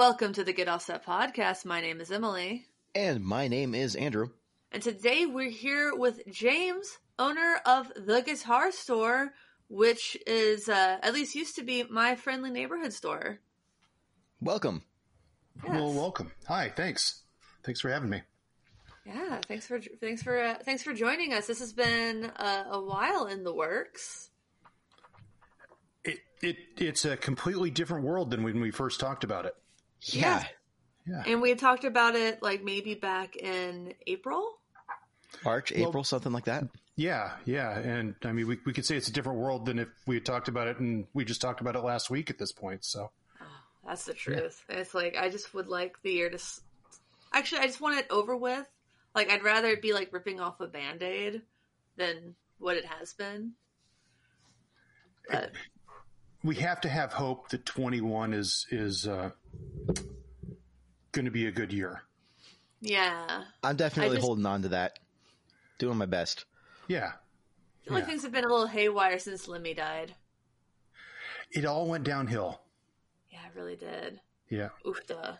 Welcome to the Get Offset Podcast. My name is Emily. And my name is Andrew. And today we're here with James, owner of The Guitar Store, which is, at least used to be, my friendly neighborhood store. Welcome. Yes. Well, welcome. Hi, thanks. Thanks for having me. Yeah, thanks for joining us. This has been a while in the works. It's a completely different world than when we first talked about it. Yeah. Yeah. And we had talked about it like maybe back in April, something like that. Yeah. Yeah. And I mean, we could say it's a different world than if we had talked about it, and we just talked about it last week at this point. So that's the truth. Yeah. It's like, I just would like the year to I just want it over with. Like, I'd rather it be like ripping off a Band-Aid than what it has been. But we have to have hope that 21 is going to be a good year. Yeah. I'm definitely holding on to that. Doing my best. Yeah. I feel like things have been a little haywire since Lemmy died. It all went downhill. Yeah, it really did. Yeah. Oof, duh.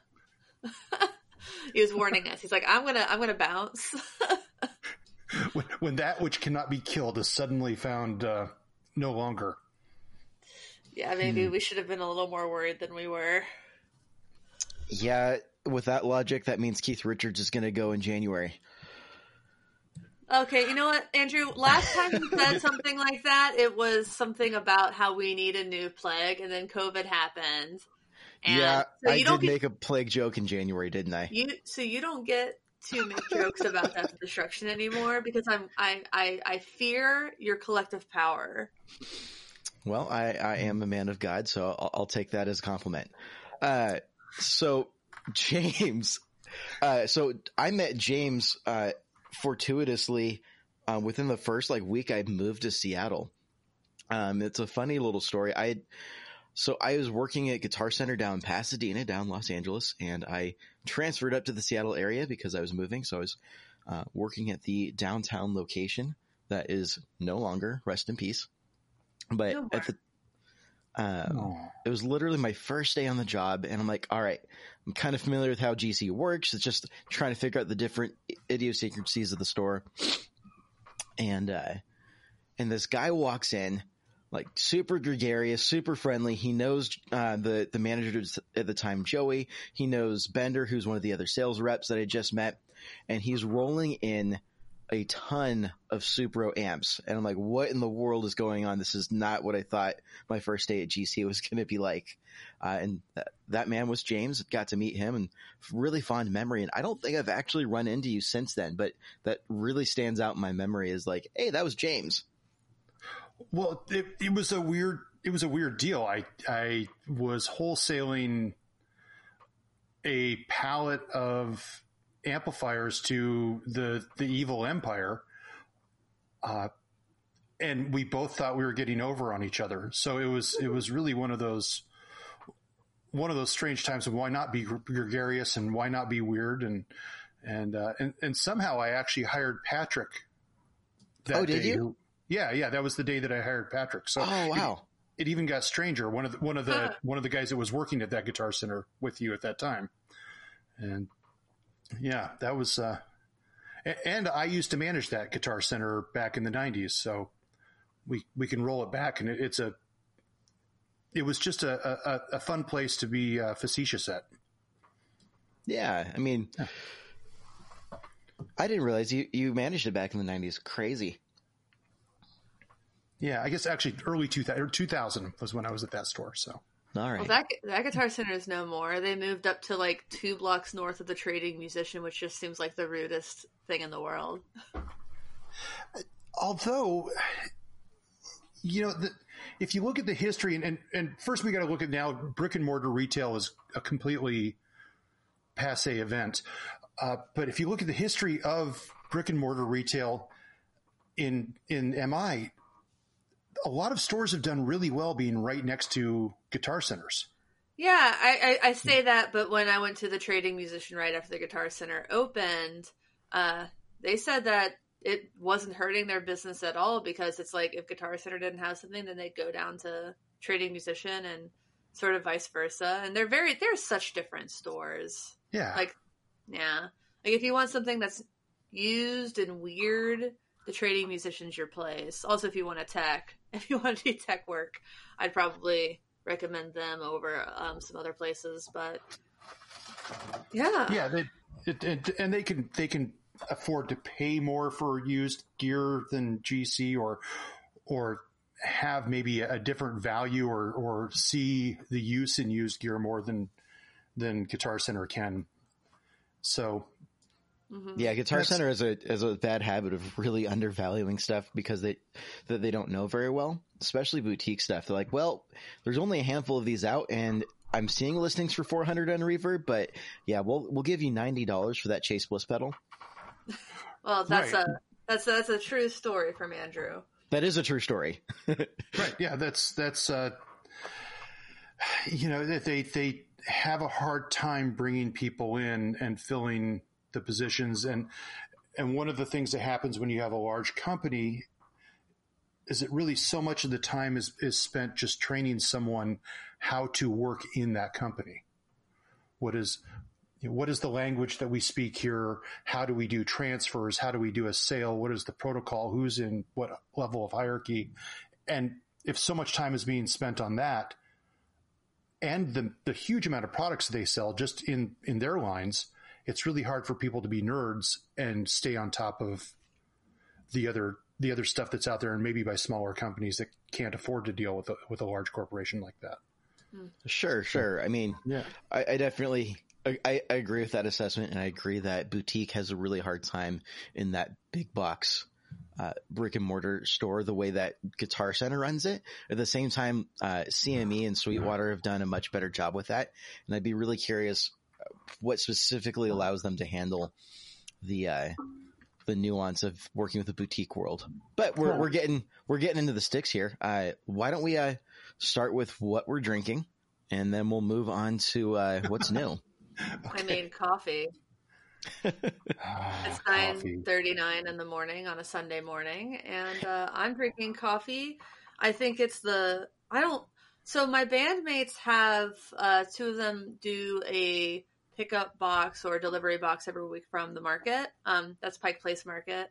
He was warning us. He's like, I'm gonna bounce. when that which cannot be killed is suddenly found no longer. Yeah, maybe we should have been a little more worried than we were. Yeah, with that logic, that means Keith Richards is going to go in January. Okay, you know what, Andrew? Last time you said something like that, it was something about how we need a new plague, and then COVID happened. And yeah, so I did make a plague joke in January, didn't I? So you don't get to make jokes about that destruction anymore, because I fear your collective power. Well, I am a man of God, so I'll take that as a compliment. So James, so I met James fortuitously within the first week I moved to Seattle. It's a funny little story. I was working at Guitar Center down in Pasadena, down Los Angeles, and I transferred up to the Seattle area because I was moving. So I was working at the downtown location that is no longer, rest in peace. But it was literally my first day on the job, and I'm like, all right, I'm kind of familiar with how GC works. It's just trying to figure out the different idiosyncrasies of the store. And this guy walks in, like, super gregarious, super friendly. He knows the manager at the time, Joey. He knows Bender, who's one of the other sales reps that I just met, and he's rolling in a ton of Supro amps. And I'm like, what in the world is going on? This is not what I thought my first day at GC was going to be like. And that man was James. Got to meet him, and really fond memory. And I don't think I've actually run into you since then, but that really stands out in my memory is like, hey, that was James. Well, it was a weird deal. I was wholesaling a pallet of amplifiers to the evil empire, and we both thought we were getting over on each other. So it was really one of those strange times of why not be gregarious and why not be weird, and somehow I actually hired Patrick that day. Did you? Yeah, that was the day that I hired Patrick. So wow. It even got stranger. One of the guys that was working at that Guitar Center with you at that time. And yeah, that was, and I used to manage that Guitar Center back in the 90s. So we can roll it back, and it was just a fun place to be facetious at. Yeah. I mean, I didn't realize you managed it back in the 90s. Crazy. Yeah. I guess actually early 2000 was when I was at that store. So. All right. Well, that Guitar Center is no more. They moved up to like 2 blocks north of the Trading Musician, which just seems like the rudest thing in the world. Although, you know, if you look at the history, and first we got to look at now, brick and mortar retail is a completely passé event. But if you look at the history of brick and mortar retail in MI, a lot of stores have done really well being right next to Guitar Centers. Yeah, I say that, but when I went to the Trading Musician right after the Guitar Center opened, they said that it wasn't hurting their business at all, because it's like if Guitar Center didn't have something, then they'd go down to Trading Musician and sort of vice versa. And they're such different stores. Yeah. Like if you want something that's used and weird, the Trading Musician's your place. Also, if you want to do tech work, I'd probably recommend them over some other places. But yeah, and they can afford to pay more for used gear than GC or have maybe a different value or see the use in used gear more than Guitar Center can. So. Mm-hmm. Yeah, Guitar Center has a bad habit of really undervaluing stuff because they don't know very well, especially boutique stuff. They're like, well, there's only a handful of these out, and I'm seeing listings for $400 on Reverb, but yeah, we'll give you $90 for that Chase Bliss pedal. Well, that's a true story from Andrew. That is a true story. Right? Yeah, that's they have a hard time bringing people in and filling the positions. And one of the things that happens when you have a large company is it really so much of the time is spent just training someone how to work in that company. What is the language that we speak here? How do we do transfers? How do we do a sale? What is the protocol? Who's in what level of hierarchy? And if so much time is being spent on that and the huge amount of products they sell just in their lines, it's really hard for people to be nerds and stay on top of the other stuff that's out there, and maybe by smaller companies that can't afford to deal with a large corporation like that. Sure. I mean, yeah, I definitely I agree with that assessment, and I agree that boutique has a really hard time in that big box brick and mortar store the way that Guitar Center runs it. At the same time, CME and Sweetwater have done a much better job with that, and I'd be really curious what specifically allows them to handle the nuance of working with the boutique world. But we're getting into the sticks here. Why don't we start with what we're drinking, and then we'll move on to what's new. Okay. I mean, coffee. It's 9:39 in the morning on a Sunday morning, and I'm drinking coffee. I think it's So my bandmates have two of them do a pickup box or delivery box every week from the market. That's Pike Place Market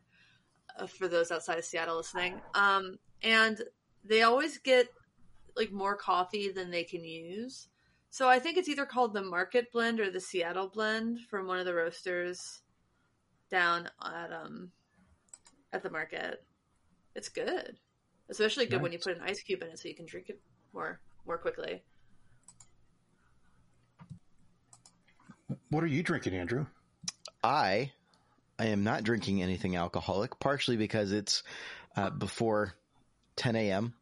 for those outside of Seattle listening. And they always get like more coffee than they can use. So I think it's either called the Market Blend or the Seattle Blend from one of the roasters down at the market. It's good, especially good when you put an ice cube in it so you can drink it more quickly. What are you drinking, Andrew? I am not drinking anything alcoholic, partially because it's before 10 a.m.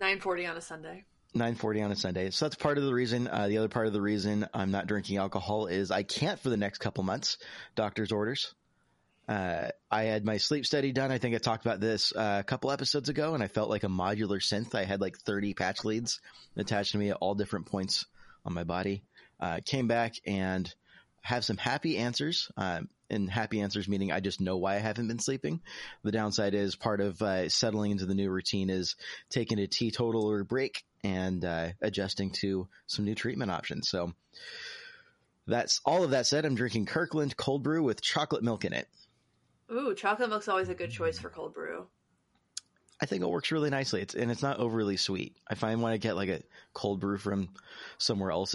9:40 on a Sunday. 9:40 on a Sunday. So that's part of the reason. The other part of the reason I'm not drinking alcohol is I can't for the next couple months. Doctor's orders. I had my sleep study done. I think I talked about this a couple episodes ago, and I felt like a modular synth. I had like 30 patch leads attached to me at all different points on my body. Came back and have some happy answers, and happy answers meaning I just know why I haven't been sleeping. The downside is part of settling into the new routine is taking a teetotaler break and adjusting to some new treatment options. So that's all of that said, I'm drinking Kirkland cold brew with chocolate milk in it. Ooh, chocolate milk's always a good choice for cold brew. I think it works really nicely. It's not overly sweet. I find when I get like a cold brew from somewhere else,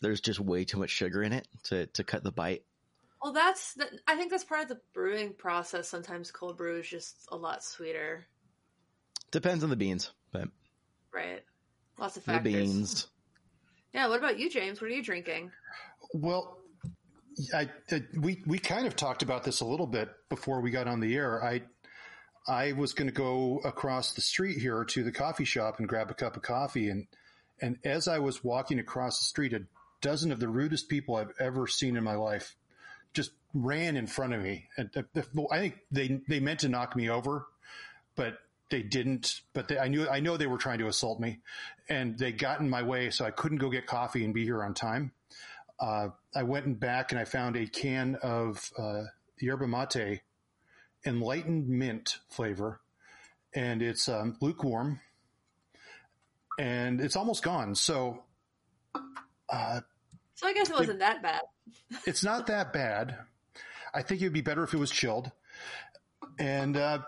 there's just way too much sugar in it to cut the bite. Well, I think that's part of the brewing process. Sometimes cold brew is just a lot sweeter. Depends on the beans, but right, lots of factors. The beans. Yeah. What about you, James? What are you drinking? Well, we kind of talked about this a little bit before we got on the air. I was going to go across the street here to the coffee shop and grab a cup of coffee, and as I was walking across the street, a dozen of the rudest people I've ever seen in my life just ran in front of me, and I think they meant to knock me over, but they didn't. But I know they were trying to assault me, and they got in my way, so I couldn't go get coffee and be here on time. I went and back and I found a can of Yerba Mate Enlightened Mint flavor, and it's lukewarm, and it's almost gone. So So I guess it wasn't that bad. It's not that bad. I think it would be better if it was chilled. And I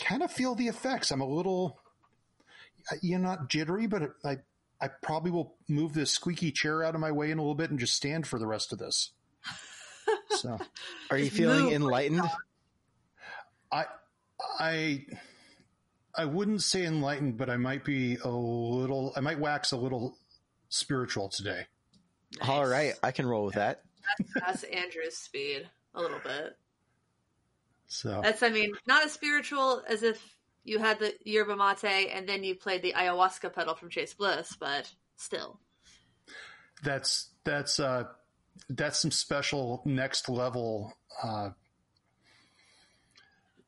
kind of feel the effects. I'm a little, not jittery, but I probably will move this squeaky chair out of my way in a little bit and just stand for the rest of this. So, are you feeling enlightened? I wouldn't say enlightened, but I might be I might wax a little spiritual today. Nice. All right. I can roll with that. That's Andrew's speed a little bit. So not as spiritual as if you had the yerba mate and then you played the ayahuasca pedal from Chase Bliss, but still. That's some special next level.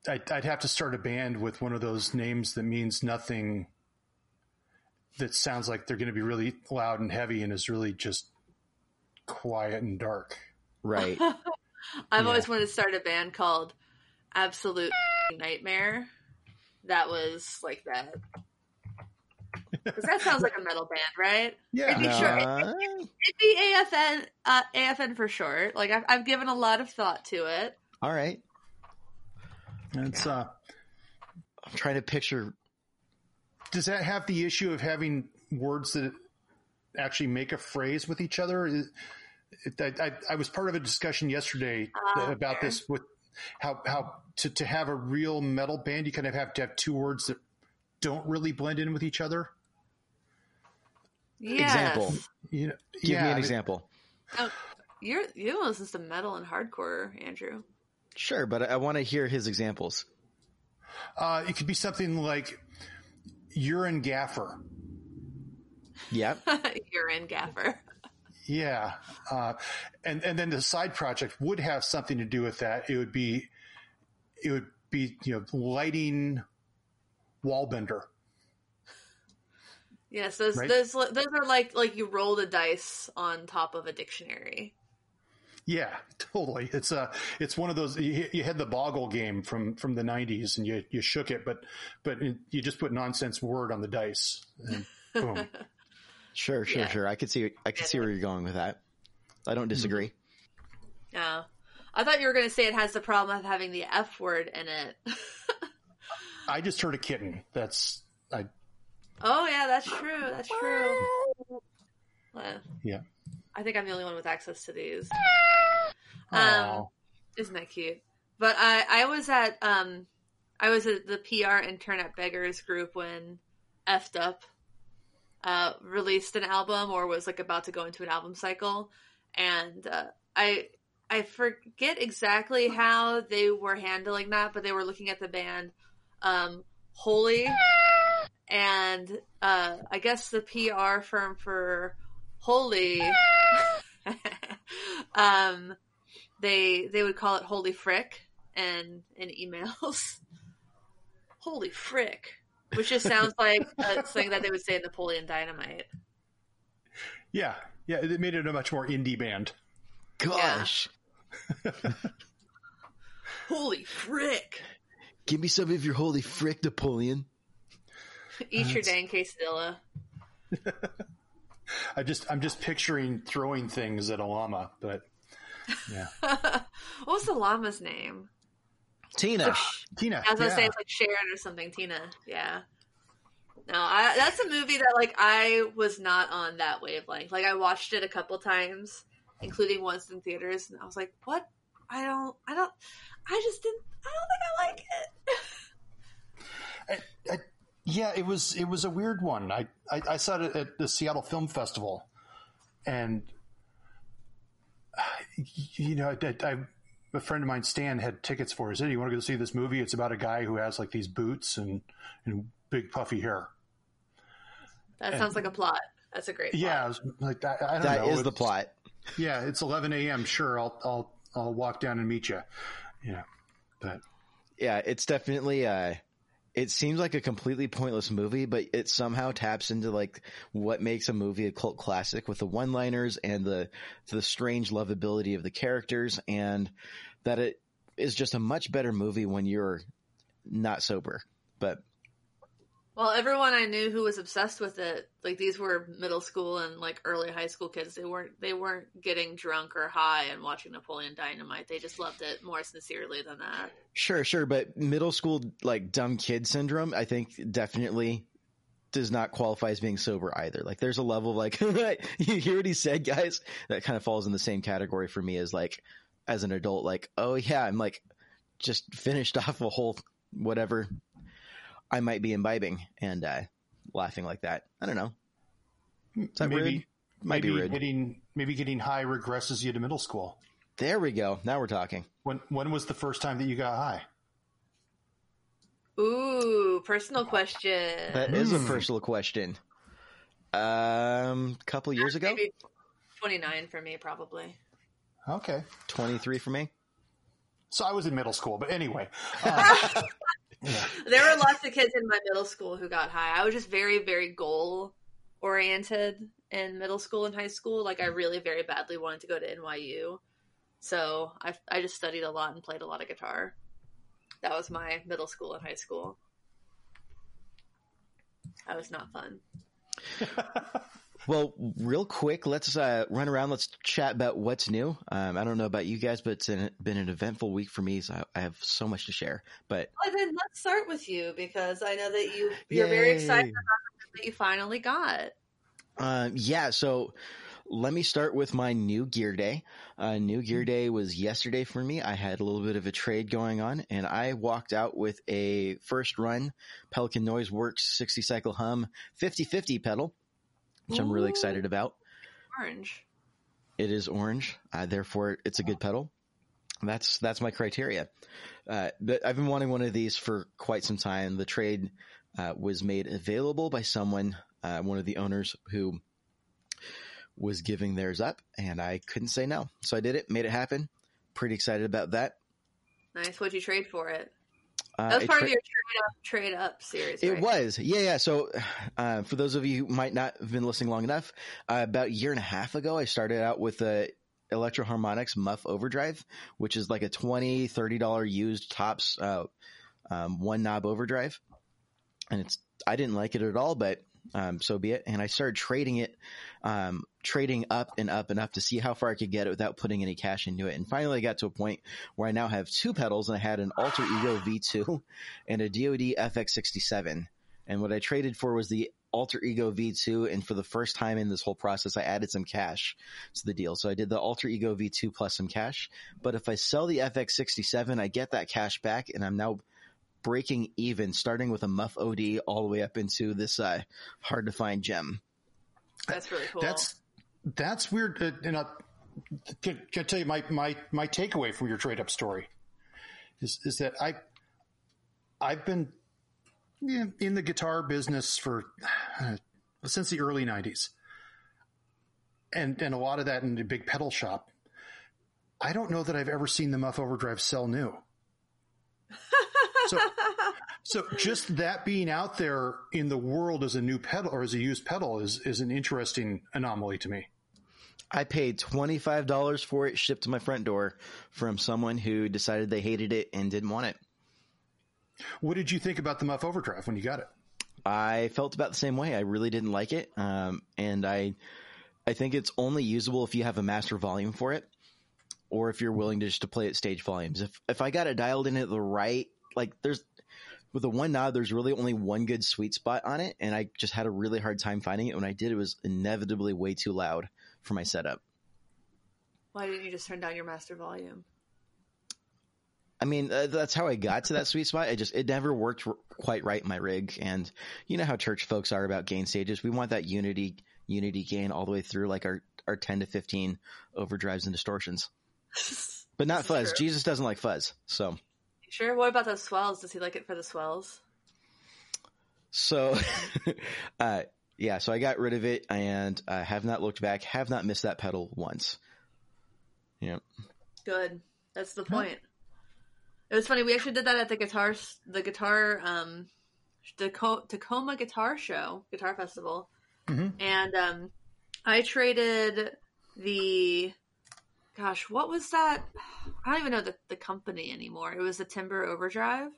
I'd have to start a band with one of those names that means nothing, that sounds like they're going to be really loud and heavy and is really just quiet and dark. Right. I've always wanted to start a band called Absolute Nightmare. That was like that. Because that sounds like a metal band, right? Yeah. It'd be AFN, AFN for short. Like I've given a lot of thought to it. All right. It's, I'm trying to picture. Does that have the issue of having words that actually make a phrase with each other? I was part of a discussion yesterday about this, with how to have a real metal band, you kind of have to have two words that don't really blend in with each other. Yes. Example. Give me an example. You almost listen to metal and hardcore, Andrew. Sure, but I want to hear his examples. It could be something like urine gaffer. Yep. Urine gaffer. Yeah. And then the side project would have something to do with that. It would be lighting wall bender. Yes, those are like you roll the dice on top of a dictionary. Yeah, totally. It's one of those. You had the Boggle game from the 90s, and you shook it, but you just put nonsense word on the dice, and boom. Sure. I could see where you're going with that. I don't disagree. No, I thought you were going to say it has the problem of having the F word in it. I just heard a kitten. Oh yeah, that's true. That's true. Well, yeah. I think I'm the only one with access to these. Isn't that cute? But I was at the PR intern at Beggars Group when F'd Up released an album, or was about to go into an album cycle, and I forget exactly how they were handling that, but they were looking at the band Holy, and I guess the PR firm for Holy, they would call it Holy Frick, and in emails, Holy Frick, which just sounds like something that they would say in Napoleon Dynamite. Yeah, it made it a much more indie band. Gosh, yeah. Holy Frick! Give me some of your Holy Frick, Napoleon. Eat your dang quesadilla. I'm just picturing throwing things at a llama, but yeah. What was the llama's name? Tina. I was going to say it's like Sharon or something. Tina. Yeah. No, that's a movie that I was not on that wavelength. I watched it a couple times, including once in theaters, and I was like, what? I don't think I like it. Yeah, it was a weird one. I saw it at the Seattle Film Festival, and a friend of mine, Stan, had tickets for us. He said, "You want to go see this movie? It's about a guy who has these boots and big puffy hair." That sounds like a plot. That's a great plot. Yeah, I don't know. That is the plot. Yeah, it's 11 a.m. Sure, I'll walk down and meet you. Yeah, but yeah, it's definitely. It seems like a completely pointless movie, but it somehow taps into what makes a movie a cult classic, with the one-liners and the strange lovability of the characters, and that it is just a much better movie when you're not sober. But Well, everyone I knew who was obsessed with it, like these were middle school and like early high school kids. They weren't getting drunk or high and watching Napoleon Dynamite. They just loved it more sincerely than that. Sure. But middle school, like dumb kid syndrome, I think definitely does not qualify as being sober either. Like there's a level of like, you hear what he said, guys, that kind of falls in the same category for me as like, as an adult, like, oh yeah, I'm like just finished off a whole whatever I might be imbibing and laughing like that. I don't know. Is that maybe rude? Might be rude. Maybe getting high regresses you to middle school. There we go. Now we're talking. When was the first time that you got high? Ooh, personal question. That is a personal question. Couple years ago? Maybe 29 for me, probably. Okay. 23 for me. So I was in middle school, but anyway. Yeah. There were lots of kids in my middle school who got high. I was just very, very goal-oriented in middle school and high school. Like, I really very badly wanted to go to NYU. So I just studied a lot and played a lot of guitar. That was my middle school and high school. That was not fun. Well, real quick, let's run around. Let's chat about what's new. I don't know about you guys, but it's been an eventful week for me. So I have so much to share. But well, then let's start with you because I know that you're very excited about that you finally got. Yeah. So let me start with my new gear day. New gear day was yesterday for me. I had a little bit of a trade going on, and I walked out with a first run Pelican Noise Works 60 cycle hum 50/50 pedal, which I'm really excited about. Orange. It is orange. Therefore, it's a good pedal. That's my criteria. But I've been wanting one of these for quite some time. The trade was made available by someone, one of the owners who was giving theirs up, and I couldn't say no. So I did it, made it happen. Pretty excited about that. Nice. What'd you trade for it? That was part of your trade up series, right? It was. Yeah. So for those of you who might not have been listening long enough, about a year and a half ago, I started out with a Electro Harmonix Muff Overdrive, which is like a $20, $30 used tops one knob overdrive. And I didn't like it at all, but so be it. And I started trading it, trading up and up and up to see how far I could get it without putting any cash into it. And finally I got to a point where I now have two pedals, and I had an Alter Ego V2 and a DoD FX67. And what I traded for was the Alter Ego V2. And for the first time in this whole process, I added some cash to the deal. So I did the Alter Ego V2 plus some cash, but if I sell the FX67, I get that cash back, and I'm now breaking even, starting with a Muff OD all the way up into this hard to find gem. That's really cool. That's weird. And I can tell you my takeaway from your trade up story is that I've been in the guitar business for since the early 90s, and a lot of that in the big pedal shop. I don't know that I've ever seen the Muff Overdrive sell new. So just that being out there in the world as a new pedal or as a used pedal is an interesting anomaly to me. I paid $25 for it, shipped to my front door from someone who decided they hated it and didn't want it. What did you think about the Muff Overdrive when you got it? I felt about the same way. I really didn't like it. And I think it's only usable if you have a master volume for it, or if you're willing to just to play at stage volumes. If I got it dialed in at the right, like there's with the one knob, there's really only one good sweet spot on it. And I just had a really hard time finding it. When I did, it was inevitably way too loud for my setup. Why didn't you just turn down your master volume? I mean, that's how I got to that sweet spot. It never worked quite right in my rig. And you know how church folks are about gain stages. We want that unity gain all the way through, like our 10 to 15 overdrives and distortions. But not fuzz. True. Jesus doesn't like fuzz. So sure. What about those swells? Does he like it for the swells? So, yeah. So I got rid of it, and I have not looked back. Have not missed that pedal once. Yeah. Good. That's the point. It was funny. We actually did that at the Tacoma Guitar Show, Guitar Festival, and I traded the. Gosh, what was that? I don't even know the company anymore. It was the Timber Overdrive.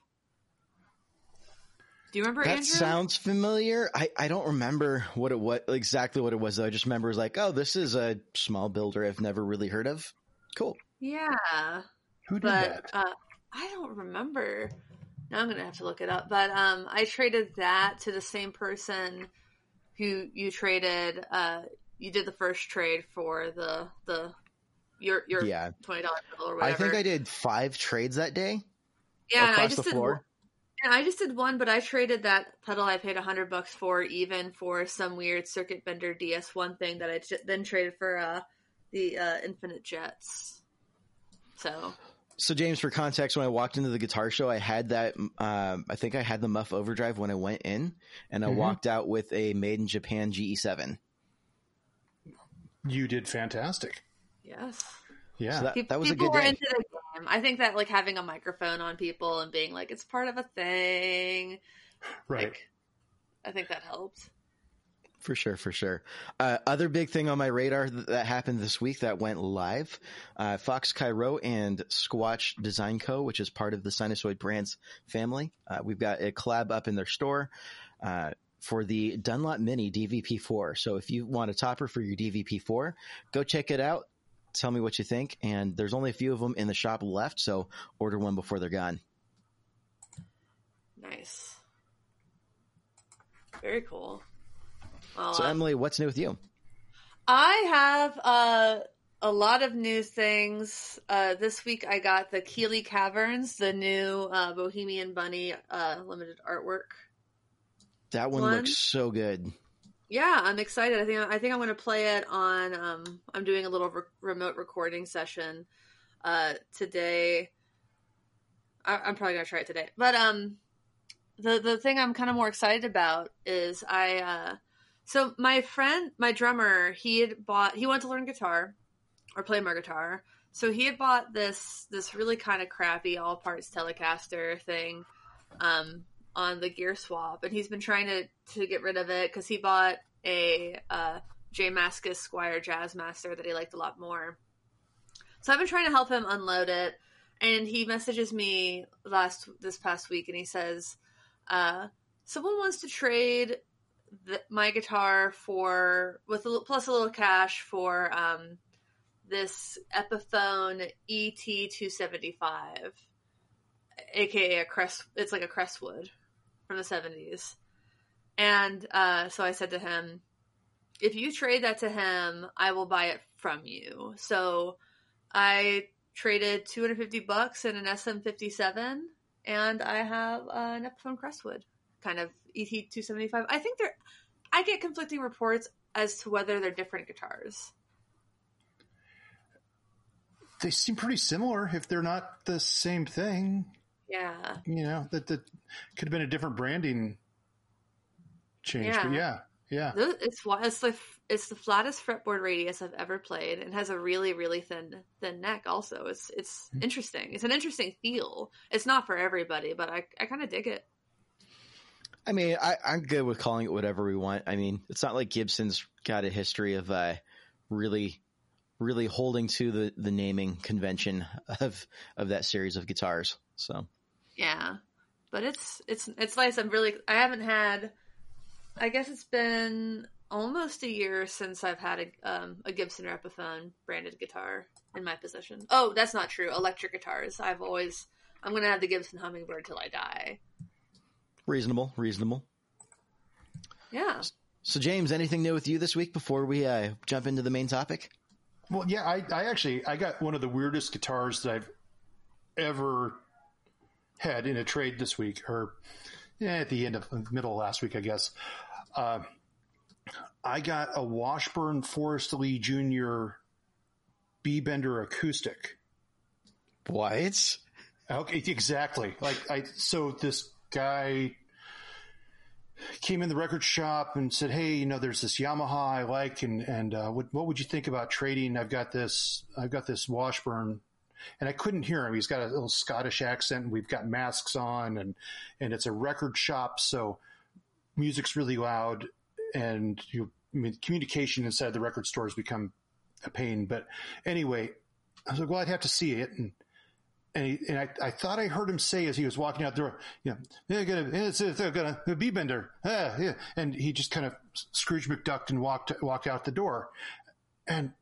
Do you remember, Andrew? That sounds familiar. I don't remember exactly what it was, though. I just remember it was like, oh, this is a small builder I've never really heard of. Cool. Yeah. Who did that? I don't remember. Now I'm going to have to look it up. But I traded that to the same person who you traded. You did the first trade for your $20 bill or whatever. I think I did 5 trades that day. Yeah, across the floor. And I just did one, but I traded that pedal I paid $100 for, even for some weird circuit bender DS1 thing that I then traded for the Infinite Jets. So James, for context, when I walked into the guitar show, I had that. I think I had the Muff Overdrive when I went in, and I walked out with a Made in Japan GE-7. You did fantastic. Yes. Yeah, so that was a good day. People were into the game. I think that having a microphone on people and being it's part of a thing. Right. I think that helped. For sure. Other big thing on my radar that happened this week that went live, Fox Cairo and Squatch Design Co, which is part of the Sinusoid Brands family. We've got a collab up in their store for the Dunlop Mini DVP4. So if you want a topper for your DVP4, go check it out. Tell me what you think, and there's only a few of them in the shop left, so order one before they're gone. Nice. Very cool. Well, so, Emily, what's new with you? I have a lot of new things. This week I got the Keeley Caverns, the new Bohemian Bunny limited artwork. That one looks so good. Yeah, I'm excited. I think I'm going to play it on. I'm doing a little remote recording session today. I'm probably going to try it today. But the thing I'm kind of more excited about is so my friend, my drummer, he wanted to learn guitar or play more guitar. So he had bought this really kind of crappy all parts Telecaster thing. On the gear swap, and he's been trying to get rid of it because he bought a J. Mascis Squier Jazzmaster that he liked a lot more. So I've been trying to help him unload it, and he messages me this past week, and he says, someone wants to trade my guitar plus a little cash for this Epiphone ET275. AKA it's like a Crestwood from the 70s. And so I said to him, if you trade that to him, I will buy it from you. So I traded $250 and an SM57, and I have an Epiphone Crestwood kind of ET275. I think I get conflicting reports as to whether they're different guitars. They seem pretty similar if they're not the same thing. Yeah. You know, that could have been a different branding change. Yeah. But yeah. It's the flattest fretboard radius I've ever played, and has a really, really thin neck also. It's interesting. It's an interesting feel. It's not for everybody, but I kind of dig it. I mean, I'm good with calling it whatever we want. I mean, it's not like Gibson's got a history of really holding to the naming convention of that series of guitars. So yeah, but it's nice. I haven't had, I guess it's been almost a year since I've had a Gibson or Epiphone branded guitar in my possession. Oh, that's not true. Electric guitars. I'm going to have the Gibson Hummingbird till I die. Reasonable. Yeah. So James, anything new with you this week before we jump into the main topic? Well, yeah, I got one of the weirdest guitars that I've ever had in a trade this week, or at the middle of last week, I guess. I got a Washburn Forrest Lee Jr. B-Bender acoustic. What? Okay, exactly. So this guy came in the record shop and said, hey, there's this Yamaha I like, and what would you think about trading? I've got this Washburn, and I couldn't hear him. He's got a little Scottish accent, and we've got masks on, and it's a record shop, so music's really loud, and communication inside the record store has become a pain. But anyway, I was like, well, I'd have to see it, and And I thought I heard him say as he was walking out the door, you know, they're gonna B-Bender, yeah. And he just kind of Scrooge McDucked and walked out the door. And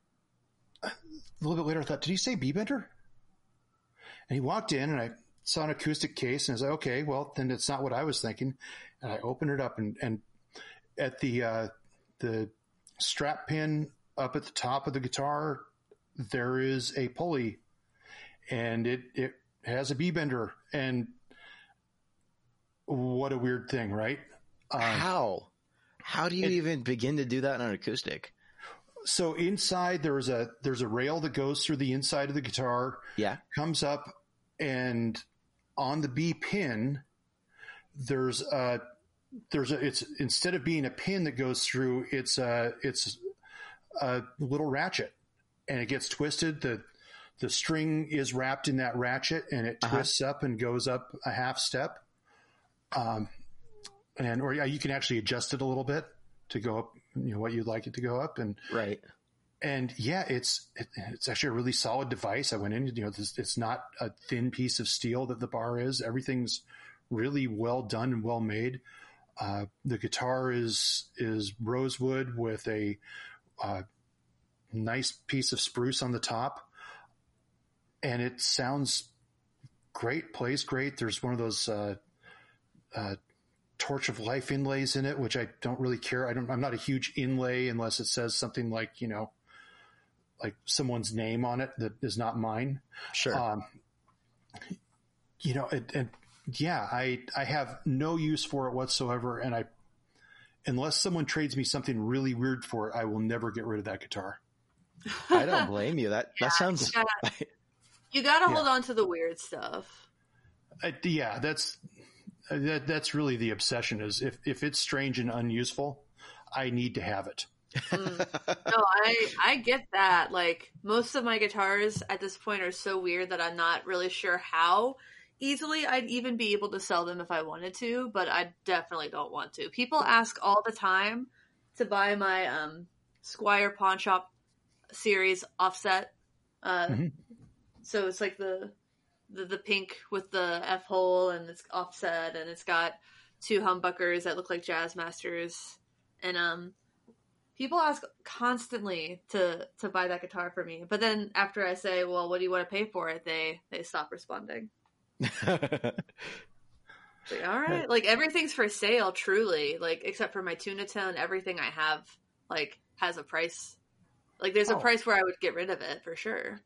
a little bit later, I thought, did he say B-Bender? And he walked in, and I saw an acoustic case, and I was like, okay, well, then it's not what I was thinking. And I opened it up, and at the strap pin up at the top of the guitar, there is a pulley, and it has a B-Bender. And what a weird thing, right? How do you even begin to do that on an acoustic? So inside there's a rail that goes through the inside of the guitar. Yeah. Comes up, and on the B pin, it's instead of being a pin that goes through, it's a little ratchet, and it gets twisted. The string is wrapped in that ratchet, and it twists up and goes up a half step. Or you can actually adjust it a little bit to go up, you know, what you'd like it to go up. And right. And yeah, it's actually a really solid device. I went in, you know, it's not a thin piece of steel that the bar is. Everything's really well done and well made. The guitar is rosewood with a nice piece of spruce on the top. And it sounds great, plays great. There's one of those Torch of Life inlays in it, which I don't really care. I'm not a huge inlay unless it says something like, you know, like someone's name on it that is not mine. Sure. You know, I have no use for it whatsoever. And unless someone trades me something really weird for it, I will never get rid of that guitar. I don't blame you. That sounds. You got to hold on to the weird stuff. That's really the obsession is if it's strange and unuseful, I need to have it. No, I get that. Like, most of my guitars at this point are so weird that I'm not really sure how easily I'd even be able to sell them if I wanted to, but I definitely don't want to. People ask all the time to buy my Squire Pawn Shop series offset. So it's like the pink with the F hole, and it's offset, and it's got two humbuckers that look like Jazz Masters. And people ask constantly to buy that guitar for me. But then after I say, well, what do you want to pay for it? They stop responding. It's like, all right. Like, everything's for sale, truly. Like, except for my Tunatone, everything I have, like, has a price. Like, there's a price where I would get rid of it for sure.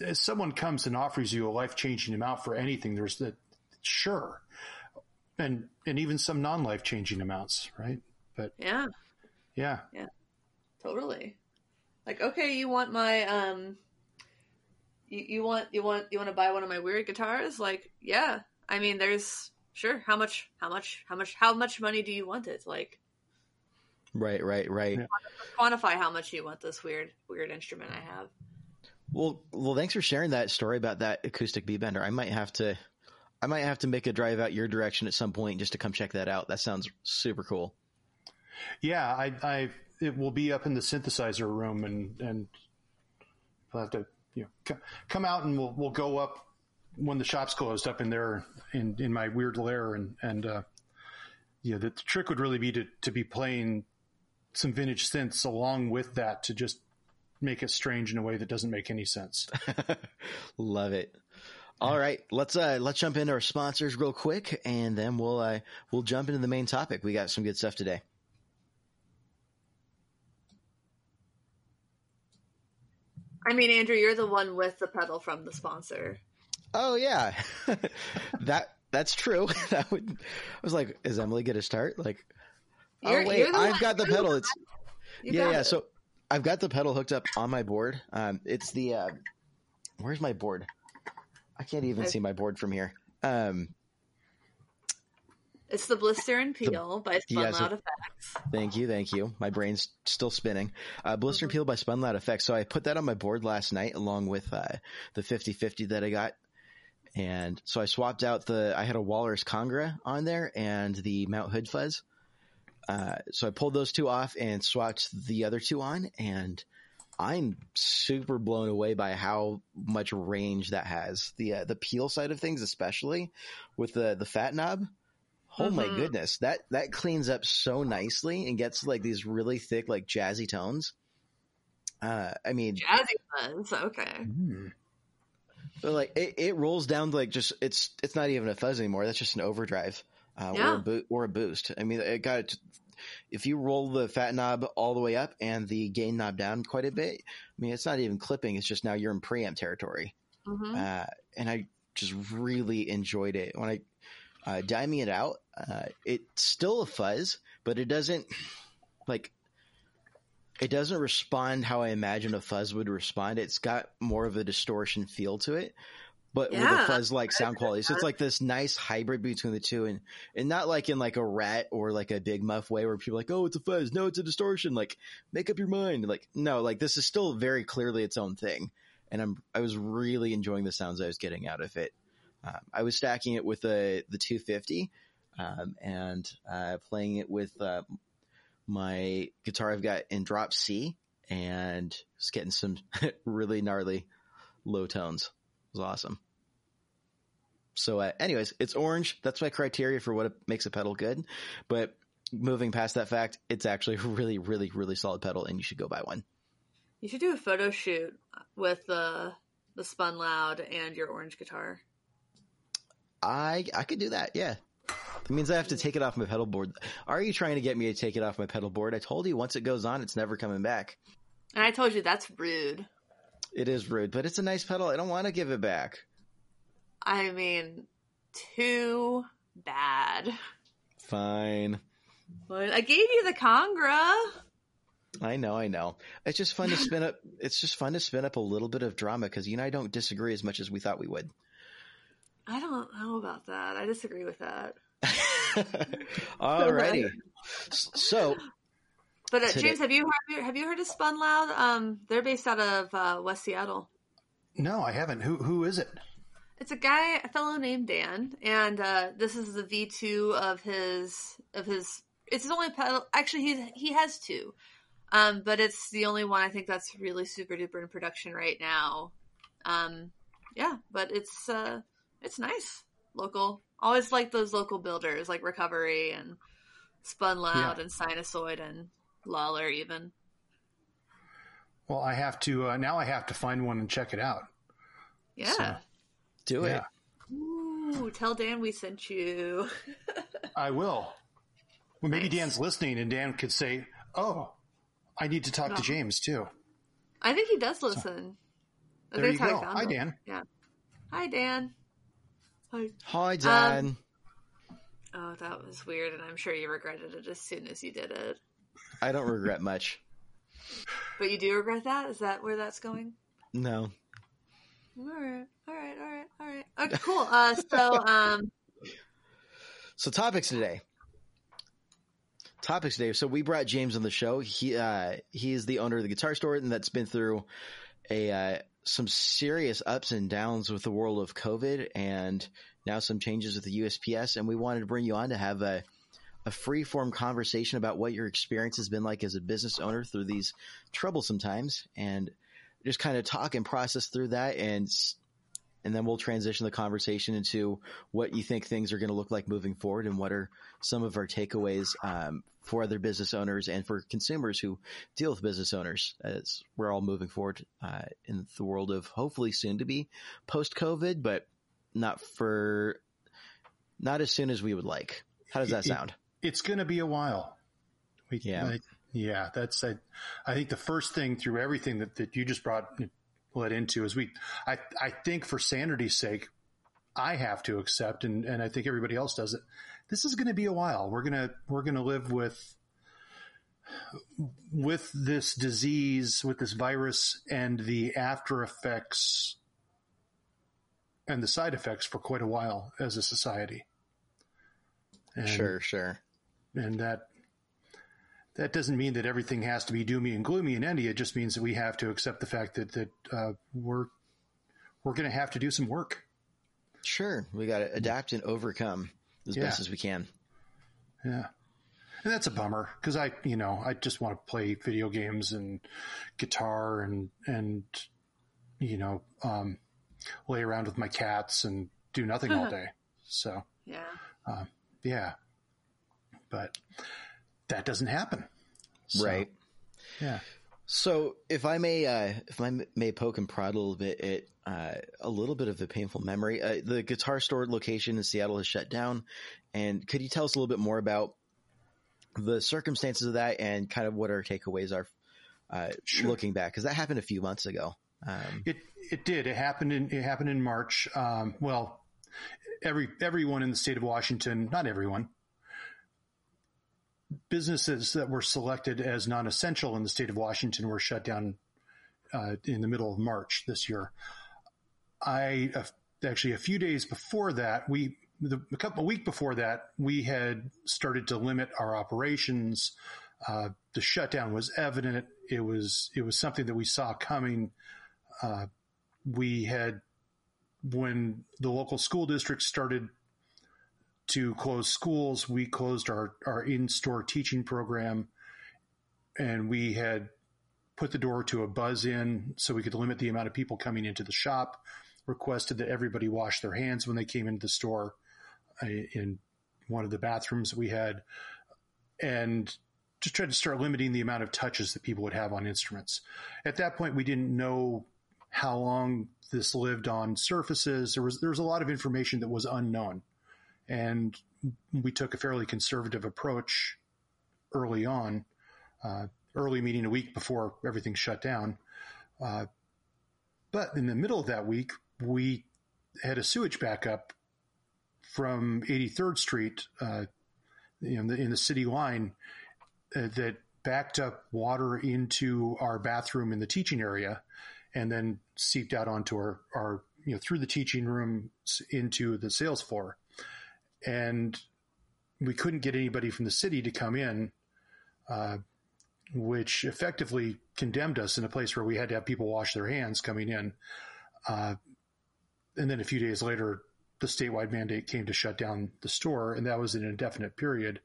If someone comes and offers you a life-changing amount for anything, there's that, sure, and even some non-life-changing amounts, right? But yeah, totally. Like, okay, you want my you want to buy one of my weird guitars? Like, yeah, I mean, there's sure. How much money do you want it? Like, right. Yeah. Quantify how much you want this weird instrument I have. Well, thanks for sharing that story about that acoustic B-Bender. I might have to make a drive out your direction at some point just to come check that out. That sounds super cool. Yeah, it will be up in the synthesizer room, and we'll have to, you know, come out, and we'll go up when the shop's closed up in there in my weird lair, and yeah, the trick would really be to be playing some vintage synths along with that to just make it strange in a way that doesn't make any sense. Love it. All right. Let's jump into our sponsors real quick, and then we'll jump into the main topic. We got some good stuff today. I mean, Andrew, you're the one with the pedal from the sponsor. Oh yeah. That's true. I was like, is Emily going to start? Like, I've got the pedal. It's yeah. So I've got the pedal hooked up on my board. It's the where's my board? I can't even see my board from here. It's the Blister and Peel by Spun Loud Effects. Thank you. My brain's still spinning. Blister and Peel by Spun Loud Effects. So I put that on my board last night along with the 50/50 that I got. And so I swapped out I had a Walrus Congra on there and the Mount Hood Fuzz. So I pulled those two off and swapped the other two on, and I'm super blown away by how much range that has. The Peel side of things, especially with the fat knob. Oh my goodness. That cleans up so nicely and gets like these really thick, like jazzy tones. I mean, jazzy tones. Okay. But like it rolls down to like just, it's not even a fuzz anymore. That's just an overdrive or a boost. I mean, it got, if you roll the fat knob all the way up and the gain knob down quite a bit, I mean, it's not even clipping. It's just now you're in preamp territory. And I just really enjoyed it. When I diming it out, it's still a fuzz, but it doesn't respond how I imagine a fuzz would respond. It's got more of a distortion feel to it, but with a fuzz-like sound quality. So it's like this nice hybrid between the two, and not like in like a Rat or like a Big Muff way where people are like, oh, it's a fuzz, no, it's a distortion. Like, make up your mind. Like, no, like this is still very clearly its own thing, and I was really enjoying the sounds I was getting out of it. I was stacking it with the 250 and playing it with my guitar I've got in drop C, and just getting some really gnarly low tones. It was awesome. So anyways, it's orange. That's my criteria for what makes a pedal good. But moving past that fact, it's actually a really, really, really solid pedal, and you should go buy one. You should do a photo shoot with the Spun Loud and your orange guitar. I could do that, yeah. That means I have to take it off my pedal board. Are you trying to get me to take it off my pedal board? I told you once it goes on, it's never coming back. And I told you that's rude. It is rude, but it's a nice pedal. I don't want to give it back. I mean, too bad. Fine. But I gave you the Congra. I know. It's just fun to spin up. It's just fun to spin up a little bit of drama, because you and I don't disagree as much as we thought we would. I don't know about that. I disagree with that. Alrighty. So, but James, have you heard of Spun Loud? They're based out of West Seattle. No, I haven't. Who is it? It's a fellow named Dan, and this is the V2 of his. It's his only pedal. Actually, he has two, but it's the only one I think that's really super duper in production right now. But it's. It's nice. Local. Always like those local builders, like Recovery and Spun Loud and Sinusoid and Lawler even. Well, I have to, now I have to find one and check it out. Yeah. So, do it. Ooh, tell Dan we sent you. I will. Well, maybe Dan's listening, and Dan could say, oh, I need to talk to James too. I think he does listen. So, there you go. Hi, Dan. Yeah. Hi, Dan. Hi, Dan. Oh, that was weird, and I'm sure you regretted it as soon as you did it. I don't regret much. But you do regret that? Is that where that's going? No. All right. Okay, cool. So topics today. So we brought James on the show. He is the owner of the Guitar Store, and that's been through some serious ups and downs with the world of COVID, and now some changes with the USPS. And we wanted to bring you on to have a free form conversation about what your experience has been like as a business owner through these troublesome times, and just kind of talk and process through that. And then we'll transition the conversation into what you think things are going to look like moving forward, and what are some of our takeaways for other business owners and for consumers who deal with business owners, as we're all moving forward in the world of hopefully soon to be post-COVID, but not as soon as we would like. How does that sound? It's going to be a while. I think the first thing through everything that you just brought led into is I think for sanity's sake, I have to accept, and I think everybody else does it, this is going to be a while. We're going to live with this disease, with this virus, and the after effects and the side effects for quite a while as a society. And, sure. And that doesn't mean that everything has to be doomy and gloomy and endy. It just means that we have to accept the fact that we're going to have to do some work. Sure. We got to adapt and overcome as best as we can. Yeah. And that's a bummer because I just want to play video games and guitar and lay around with my cats and do nothing all day. So, yeah, but that doesn't happen. So, right. Yeah. So if I may poke and prod a little bit at a little bit of a painful memory, the guitar store location in Seattle has shut down. And could you tell us a little bit more about the circumstances of that and kind of what our takeaways are looking back? Because that happened a few months ago. It did. It happened in March. Well, everyone in the state of Washington, not everyone. Businesses that were selected as non-essential in the state of Washington were shut down in the middle of March this year. Actually a few days before that, a week before that, we had started to limit our operations. The shutdown was evident. It was something that we saw coming. When the local school district started to close schools, we closed our in-store teaching program, and we had put the door to a buzz-in so we could limit the amount of people coming into the shop, requested that everybody wash their hands when they came into the store in one of the bathrooms we had, and just tried to start limiting the amount of touches that people would have on instruments. At that point, we didn't know how long this lived on surfaces. There was a lot of information that was unknown. And we took a fairly conservative approach early on, early meeting a week before everything shut down. But in the middle of that week, we had a sewage backup from 83rd Street in the city line that backed up water into our bathroom in the teaching area and then seeped out onto our through the teaching room into the sales floor. And we couldn't get anybody from the city to come in, which effectively condemned us in a place where we had to have people wash their hands coming in. And then a few days later, the statewide mandate came to shut down the store, and that was an indefinite period.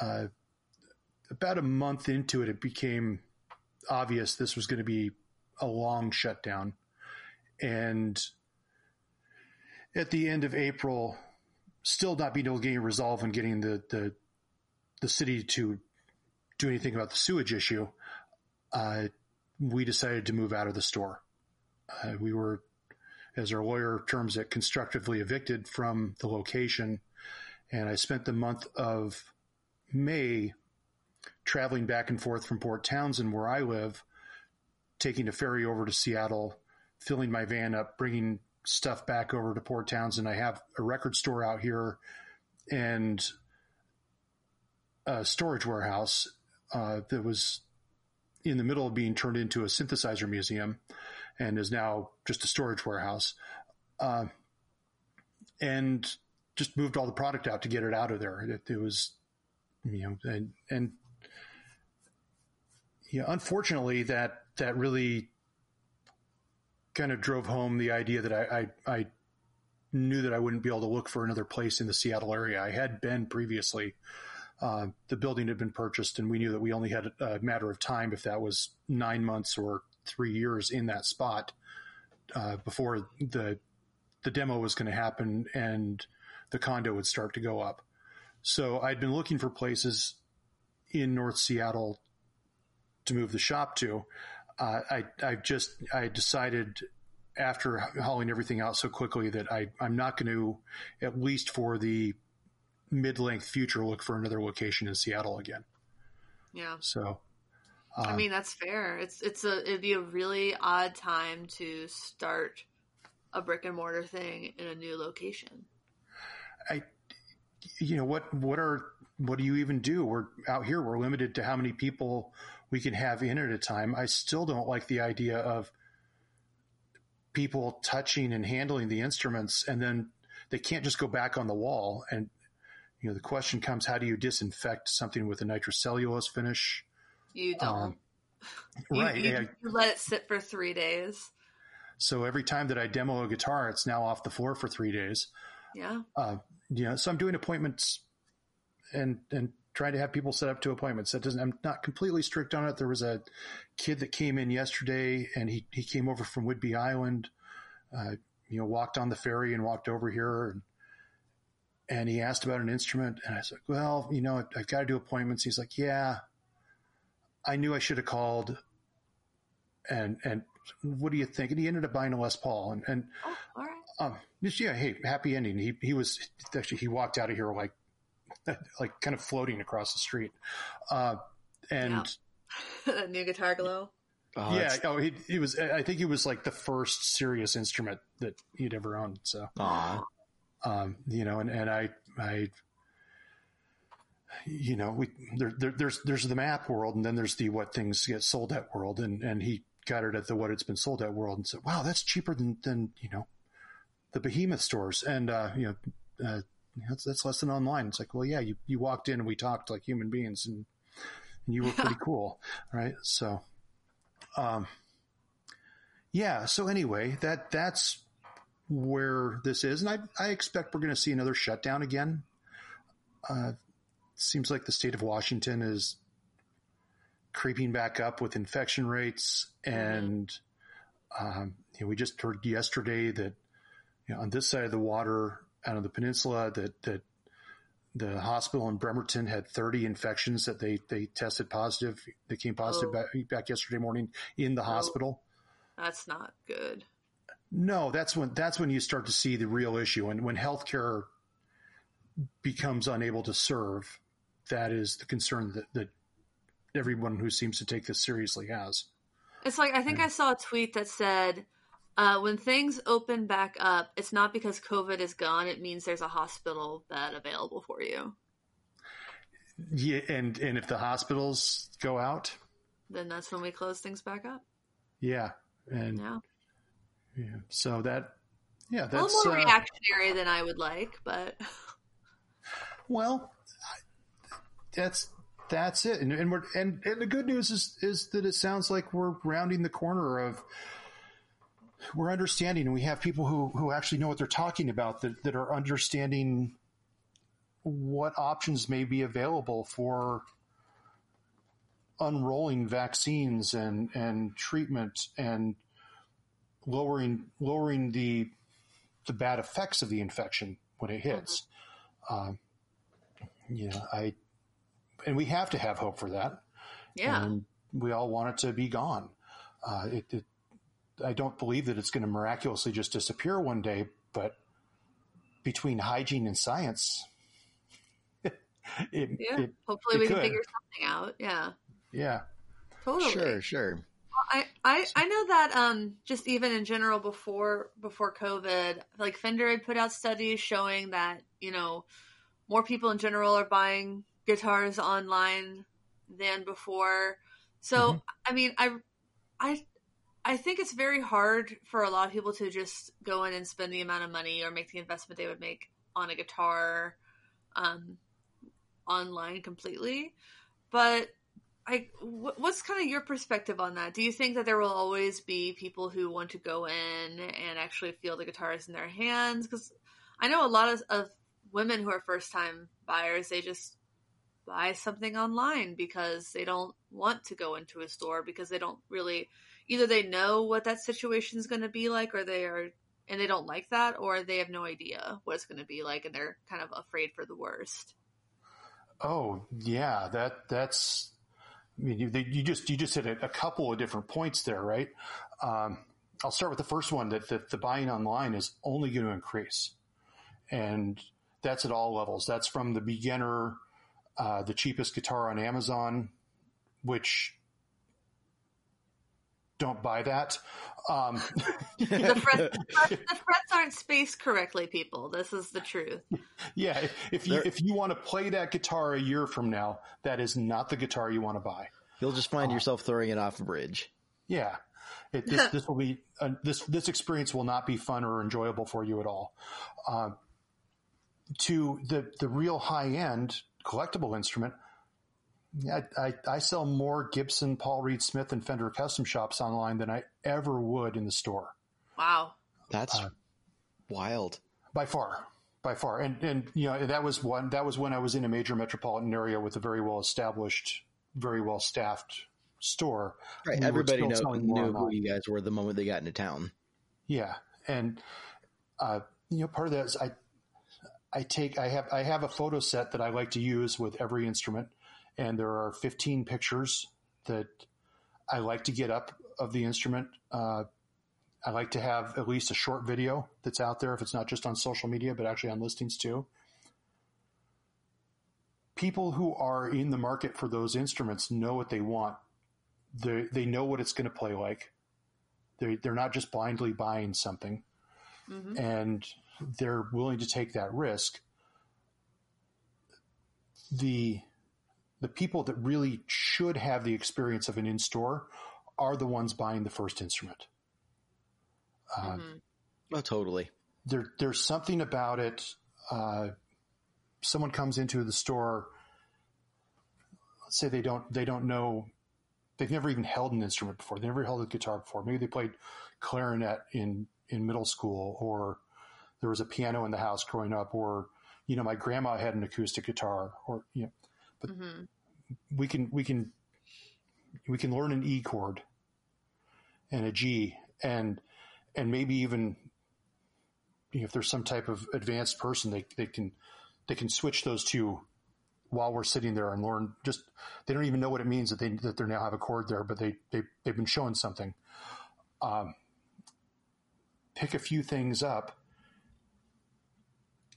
About a month into it, it became obvious this was going to be a long shutdown. And at the end of April, still not being able to gain resolve on getting the city to do anything about the sewage issue, we decided to move out of the store. We were, as our lawyer terms it, constructively evicted from the location. And I spent the month of May traveling back and forth from Port Townsend, where I live, taking a ferry over to Seattle, filling my van up, bringing stuff back over to Port Townsend. I have a record store out here and a storage warehouse that was in the middle of being turned into a synthesizer museum and is now just a storage warehouse, and just moved all the product out to get it out of there. It was, unfortunately that really kind of drove home the idea that I knew that I wouldn't be able to look for another place in the Seattle area. I had been previously. The building had been purchased, and we knew that we only had a matter of time, if that was 9 months or 3 years in that spot, before the demo was going to happen and the condo would start to go up. So I'd been looking for places in North Seattle to move the shop to. I decided after hauling everything out so quickly that I'm not going to, at least for the mid-length future, look for another location in Seattle again. Yeah. So, I mean, that's fair. It'd be a really odd time to start a brick and mortar thing in a new location. What do you even do? We're out here. We're limited to how many people we can have in at a time. I still don't like the idea of people touching and handling the instruments, and then they can't just go back on the wall. And, the question comes, how do you disinfect something with a nitrocellulose finish? You don't. Right. You let it sit for 3 days. So every time that I demo a guitar, it's now off the floor for 3 days. Yeah. So I'm doing appointments and trying to have people set up to appointments. That doesn't, I'm not completely strict on it. There was a kid that came in yesterday, and he came over from Whidbey Island, walked on the ferry and walked over here, and he asked about an instrument. And I said, well, I've got to do appointments. He's like, yeah, I knew I should have called. And what do you think? And he ended up buying a Les Paul. And oh, all right. Happy ending. He was actually, he walked out of here like kind of floating across the street. That new guitar glow. He was, I think he was like the first serious instrument that he'd ever owned. So, there's the map world, and then there's the what things get sold at world, and he got it at the what it's been sold at world, and said, wow, that's cheaper than the behemoth stores, and that's less than online. It's like, well, yeah, you walked in and we talked like human beings, and you were pretty cool, right? So, So anyway, that's where this is, and I expect we're going to see another shutdown again. Seems like the state of Washington is creeping back up with infection rates, and we just heard yesterday that on this side of the water, out of the peninsula, that the hospital in Bremerton had 30 infections that they tested positive. They came positive back yesterday morning in the hospital. That's not good. No, that's when you start to see the real issue, and when healthcare becomes unable to serve, that is the concern that everyone who seems to take this seriously has. It's like, I think I saw a tweet that said, when things open back up, it's not because COVID is gone. It means there's a hospital bed available for you. Yeah, and if the hospitals go out, then that's when we close things back up. Yeah, so that's a little more reactionary than I would like, but well, that's it. And we're and the good news is that it sounds like we're rounding the corner of. We're understanding, and we have people who actually know what they're talking about that are understanding what options may be available for unrolling vaccines and treatment and lowering the bad effects of the infection when it hits. And we have to have hope for that. Yeah. And we all want it to be gone. I don't believe that it's going to miraculously just disappear one day, but between hygiene and science, hopefully we can figure something out. Yeah. Yeah. Totally. Sure. Well, I know that just even in general before COVID, like Fender had put out studies showing that, more people in general are buying guitars online than before. So, I mean, I think it's very hard for a lot of people to just go in and spend the amount of money or make the investment they would make on a guitar online completely. But what's kind of your perspective on that? Do you think that there will always be people who want to go in and actually feel the guitars in their hands? Because I know a lot of women who are first-time buyers, they just buy something online because they don't want to go into a store because they don't really... Either they know what that situation is going to be like, and they don't like that, or they have no idea what it's going to be like, and they're kind of afraid for the worst. Oh yeah, that's. I mean, you just hit a couple of different points there, right? I'll start with the first one that the buying online is only going to increase, and that's at all levels. That's from the beginner, the cheapest guitar on Amazon, which. Don't buy that. The frets aren't spaced correctly, people. This is the truth. Yeah. If you want to play that guitar a year from now, that is not the guitar you want to buy. You'll just find yourself throwing it off a bridge. Yeah. This will be this experience will not be fun or enjoyable for you at all. To the real high end collectible instrument. I sell more Gibson, Paul Reed Smith, and Fender custom shops online than I ever would in the store. Wow. That's wild. By far. By far. And you know, that was when I was in a major metropolitan area with a very well established, very well staffed store. Right. Everybody knew who you guys were the moment they got into town. Yeah. And you know, part of that is I have a photo set that I like to use with every instrument, and there are 15 pictures that I like to get up of the instrument. I like to have at least a short video that's out there, if it's not just on social media, but actually on listings too. People who are in the market for those instruments know what they want. They know what it's going to play like. They're not just blindly buying something. Mm-hmm. And they're willing to take that risk. The people that really should have the experience of an in-store are the ones buying the first instrument. Oh, totally. There's something about it. Someone comes into the store, let's say they don't know, they've never even held an instrument before. They never held a guitar before. Maybe they played clarinet in middle school, or there was a piano in the house growing up, or, you know, my grandma had an acoustic guitar, or, you know, but we can learn an E chord and a G and maybe even, you know, if there's some type of advanced person, they can switch those two while we're sitting there and learn. Just they don't even know what it means that they now have a chord there, but they've been shown something. Pick a few things up,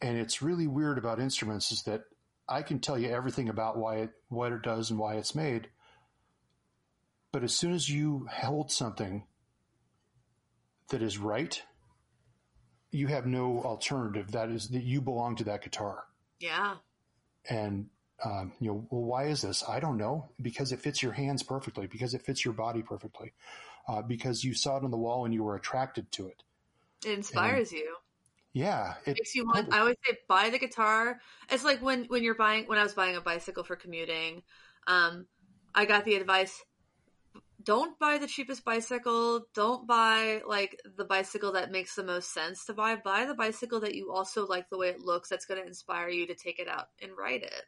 and it's really weird about instruments is that I can tell you everything about what it does and why it's made, but as soon as you hold something that is right, you have no alternative. That is that you belong to that guitar. Yeah. And, you know, well, why is this? I don't know. Because it fits your hands perfectly, because it fits your body perfectly, because you saw it on the wall and you were attracted to it. It inspires you. Yeah. It makes you want, I always say, buy the guitar. It's like when I was buying a bicycle for commuting, I got the advice, don't buy the cheapest bicycle. Don't buy like the bicycle that makes the most sense to buy. Buy the bicycle that you also like the way it looks. That's going to inspire you to take it out and ride it.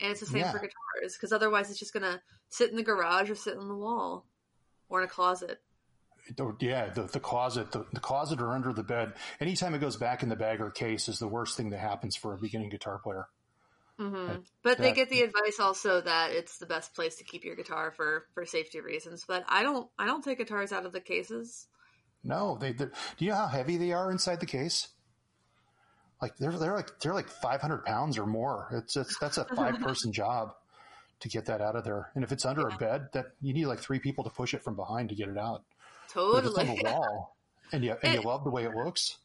And it's the same for guitars, because otherwise it's just going to sit in the garage or sit on the wall or in a closet. Yeah, the closet or under the bed. Anytime it goes back in the bag or case is the worst thing that happens for a beginning guitar player. Mm-hmm. But they get the advice also that it's the best place to keep your guitar for safety reasons. But I don't take guitars out of the cases. No, do you know how heavy they are inside the case? Like they're like 500 pounds or more. That's a 5-person job to get that out of there. And if it's under a bed, that you need like 3 people to push it from behind to get it out. Totally. But if it's on a wall, and you love the way it looks.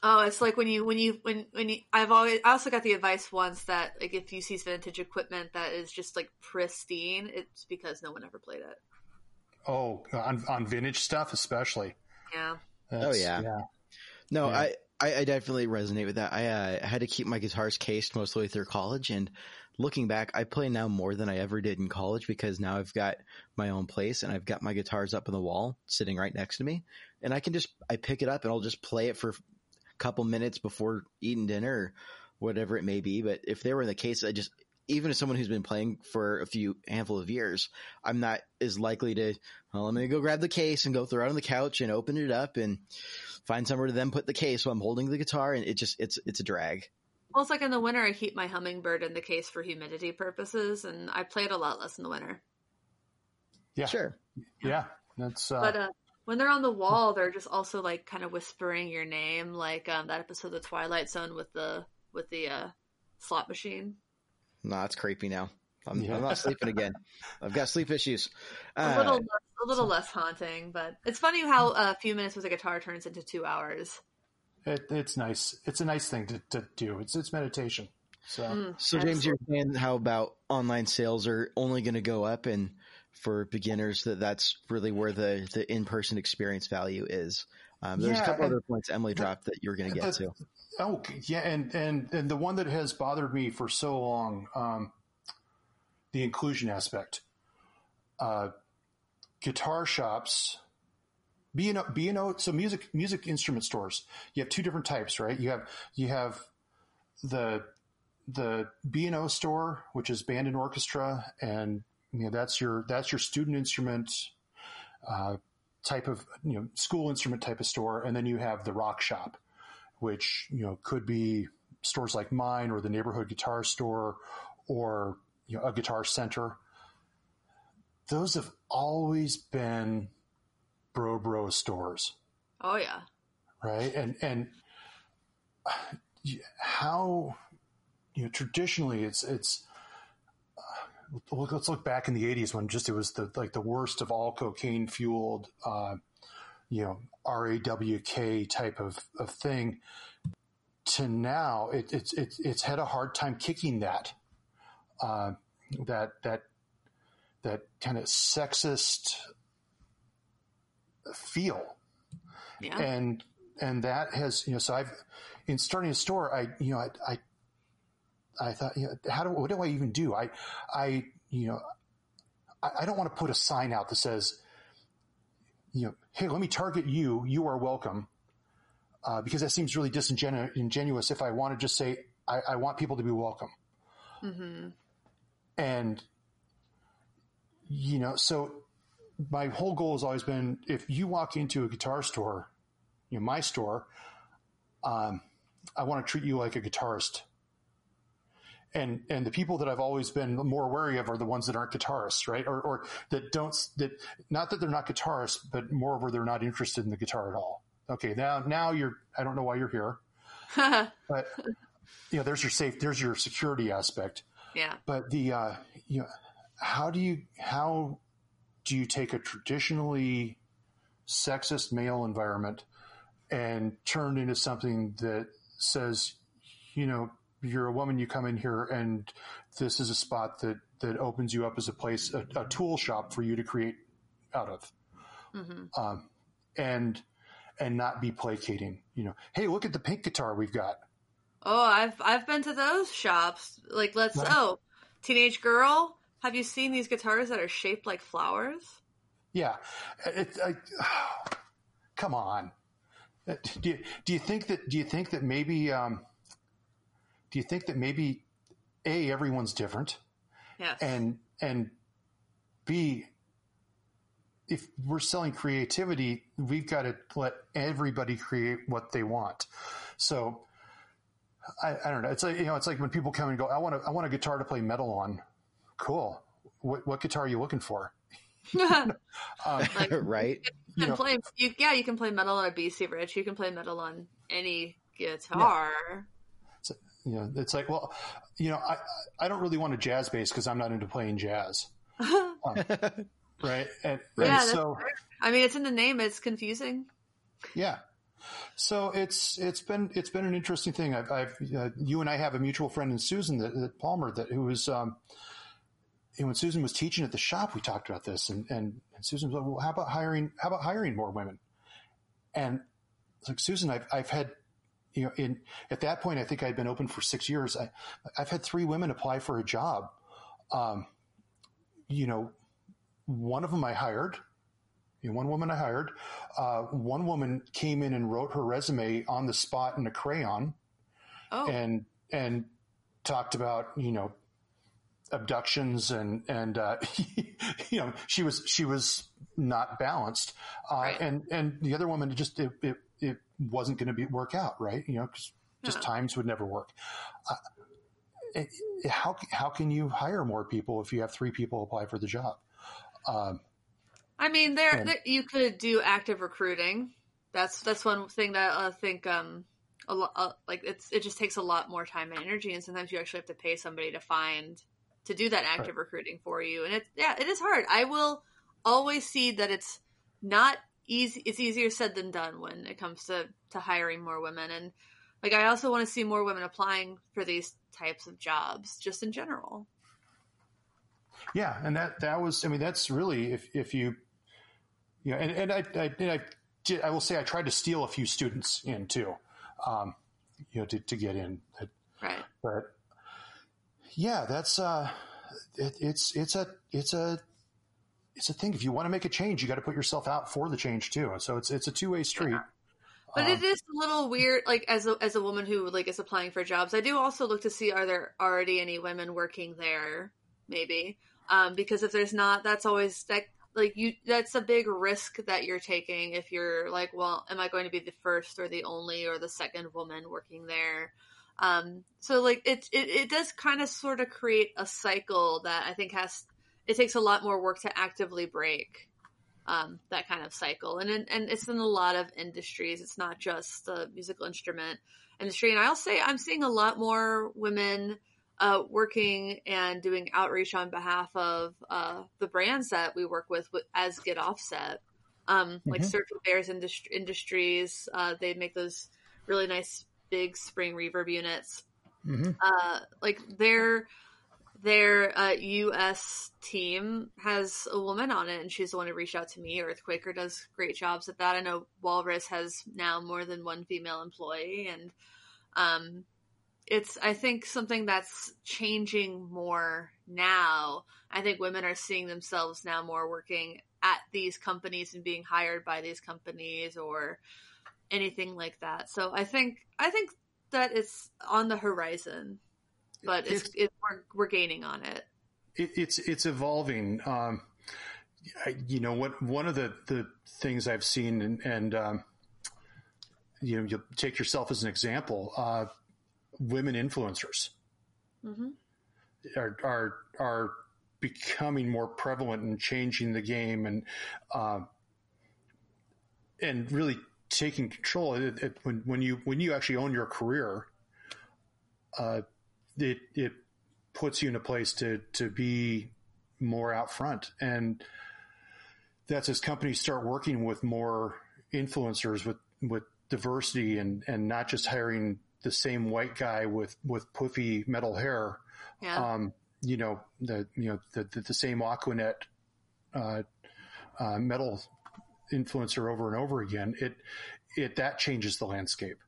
Oh, it's like when you I also got the advice once that like if you see vintage equipment that is just like pristine, it's because no one ever played it. Oh, on vintage stuff especially. Yeah. Yeah. No, yeah. I definitely resonate with that. I had to keep my guitars cased most of the way through college, and looking back, I play now more than I ever did in college, because now I've got my own place and I've got my guitars up on the wall sitting right next to me, and I pick it up and I'll just play it for couple minutes before eating dinner or whatever it may be. But if they were in the case, even as someone who's been playing for a handful of years, I'm not as likely to, I'm going to go grab the case and go throw it on the couch and open it up and find somewhere to then put the case while I'm holding the guitar. And it's a drag. Well, it's like in the winter, I keep my hummingbird in the case for humidity purposes, and I play it a lot less in the winter. Yeah, sure. Yeah. That's, when they're on the wall, they're just also like kind of whispering your name, like that episode of Twilight Zone with the slot machine. Nah, it's creepy now. I'm not sleeping again. I've got sleep issues. A little less haunting, but it's funny how a few minutes with a guitar turns into 2 hours. It's nice. It's a nice thing to do. It's meditation. So James, you're saying how about online sales are only going to go up, and for beginners that's really where the in-person experience value is. There's a couple other points Emily dropped that you were going to get to. Oh yeah. And the one that has bothered me for so long, the inclusion aspect, guitar shops, B&O, so music instrument stores, you have two different types, right? You have the B&O store, which is band and orchestra, and that's your student instrument type of school instrument type of store, and then you have the rock shop, which could be stores like mine or the neighborhood guitar store or a Guitar Center. Those have always been bro stores. Oh yeah, right. And how traditionally it's. Let's look back in the 80s when it was the worst of all cocaine fueled, RAWK type of thing. To now, it's had a hard time kicking that kind of sexist feel. Yeah. And that has so in starting a store, I thought, what do I even do? I don't want to put a sign out that says, hey, let me target you. You are welcome. Because that seems really disingenuous if I want to just say, I want people to be welcome. Mm-hmm. And, so my whole goal has always been, if you walk into a guitar store, my store, I want to treat you like a guitarist. And the people that I've always been more wary of are the ones that aren't guitarists, right? Or not that they're not guitarists, but moreover, they're not interested in the guitar at all. Okay. Now I don't know why you're here, but there's your security aspect. Yeah. But how do you take a traditionally sexist male environment and turn it into something that says, you're a woman, you come in here, and this is a spot that opens you up as a place, a tool shop for you to create out of, mm-hmm. And not be placating. Hey, look at the pink guitar we've got. Oh, I've been to those shops. Like, teenage girl, have you seen these guitars that are shaped like flowers? Yeah, come on. Do you think that maybe? Do you think that maybe A, everyone's different? Yes. And B, if we're selling creativity, we've got to let everybody create what they want. So I don't know. It's like, it's like when people come and go, I want a guitar to play metal on. Cool. What guitar are you looking for? Right. You can play, you can play metal on a BC Rich. You can play metal on any guitar. Yeah. It's like, well, I don't really want a jazz bass because I'm not into playing jazz. Right. It's in the name. It's confusing. Yeah. So it's been an interesting thing. I've you and I have a mutual friend in Susan that Palmer who was, when Susan was teaching at the shop, we talked about this and Susan was like, well, how about hiring more women? And it's like, Susan, I've had, at that point, I think I'd been open for 6 years. I've had 3 women apply for a job. One of them I hired. One woman I hired. One woman came in and wrote her resume on the spot in a crayon, and talked about abductions and she was not balanced. Right. And the other woman just it wasn't going to work out, right? Because just times would never work. How can you hire more people if you have 3 people apply for the job? You could do active recruiting. That's one thing that I think it just takes a lot more time and energy, and sometimes you actually have to pay somebody to do that active recruiting for you. And it is hard. I will always see that it's not easy. It's easier said than done when it comes to hiring more women. And I also want to see more women applying for these types of jobs just in general. Yeah. And that's really, if you, I will say I tried to steal a few students in too, to get in. Right. But yeah, that's, it's a thing. If you want to make a change, you got to put yourself out for the change too. So it's a 2-way street. Yeah. But it is a little weird, like, as a woman who, like, is applying for jobs, I do also look to see, are there already any women working there, maybe? Because if there's not, that's always, that, like, you, that's a big risk that you're taking if you're like, well, am I going to be the first or the only or the second woman working there? So, like, it does kind of sort of create a cycle that I think it takes a lot more work to actively break. That kind of cycle, and it's in a lot of industries. It's not just the musical instrument industry. And I'll say I'm seeing a lot more women working and doing outreach on behalf of the brands that we work with as Get Offset, like Circle Bears Industries. They make those really nice big spring reverb units. Like their U.S. team has a woman on it, and she's the one who reached out to me. Earthquaker does great jobs at that. I know Walrus has now more than one female employee, and it's, I think, something that's changing more now. I think women are seeing themselves now more working at these companies and being hired by these companies or anything like that. So I think that it's on the horizon. But we're gaining on it. It's evolving. You know what? One of the things I've seen, and you know, you take yourself as an example. Women influencers are becoming more prevalent and changing the game, and really taking control. When you actually own your career. It puts you in a place to be more out front. And that's as companies start working with more influencers with diversity and not just hiring the same white guy with puffy metal hair. Yeah. You know, the same Aquanet metal influencer over and over again. It that changes the landscape.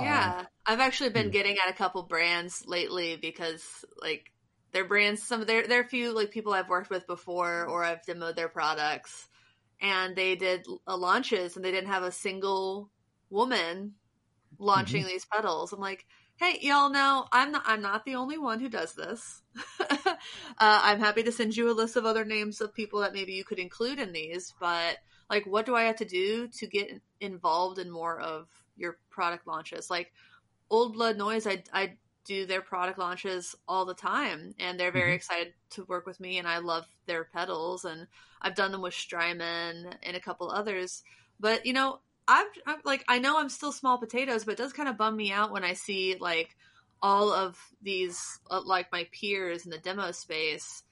Yeah, I've actually been getting at a couple brands lately because, like, their brands, there are a few, like, people I've worked with before or I've demoed their products, and they did launches and they didn't have a single woman launching these pedals. I'm like, hey, y'all know I'm not the only one who does this. I'm happy to send you a list of other names of people that maybe you could include in these, but, like, what do I have to do to get involved in more of your product launches? Like Old Blood Noise, I do their product launches all the time, and they're very excited to work with me, and I love their pedals, and I've done them with Strymon and a couple others. But, you know, I'm like, I know I'm still small potatoes, but it does kind of bum me out when I see, like, all of these, like, my peers in the demo space,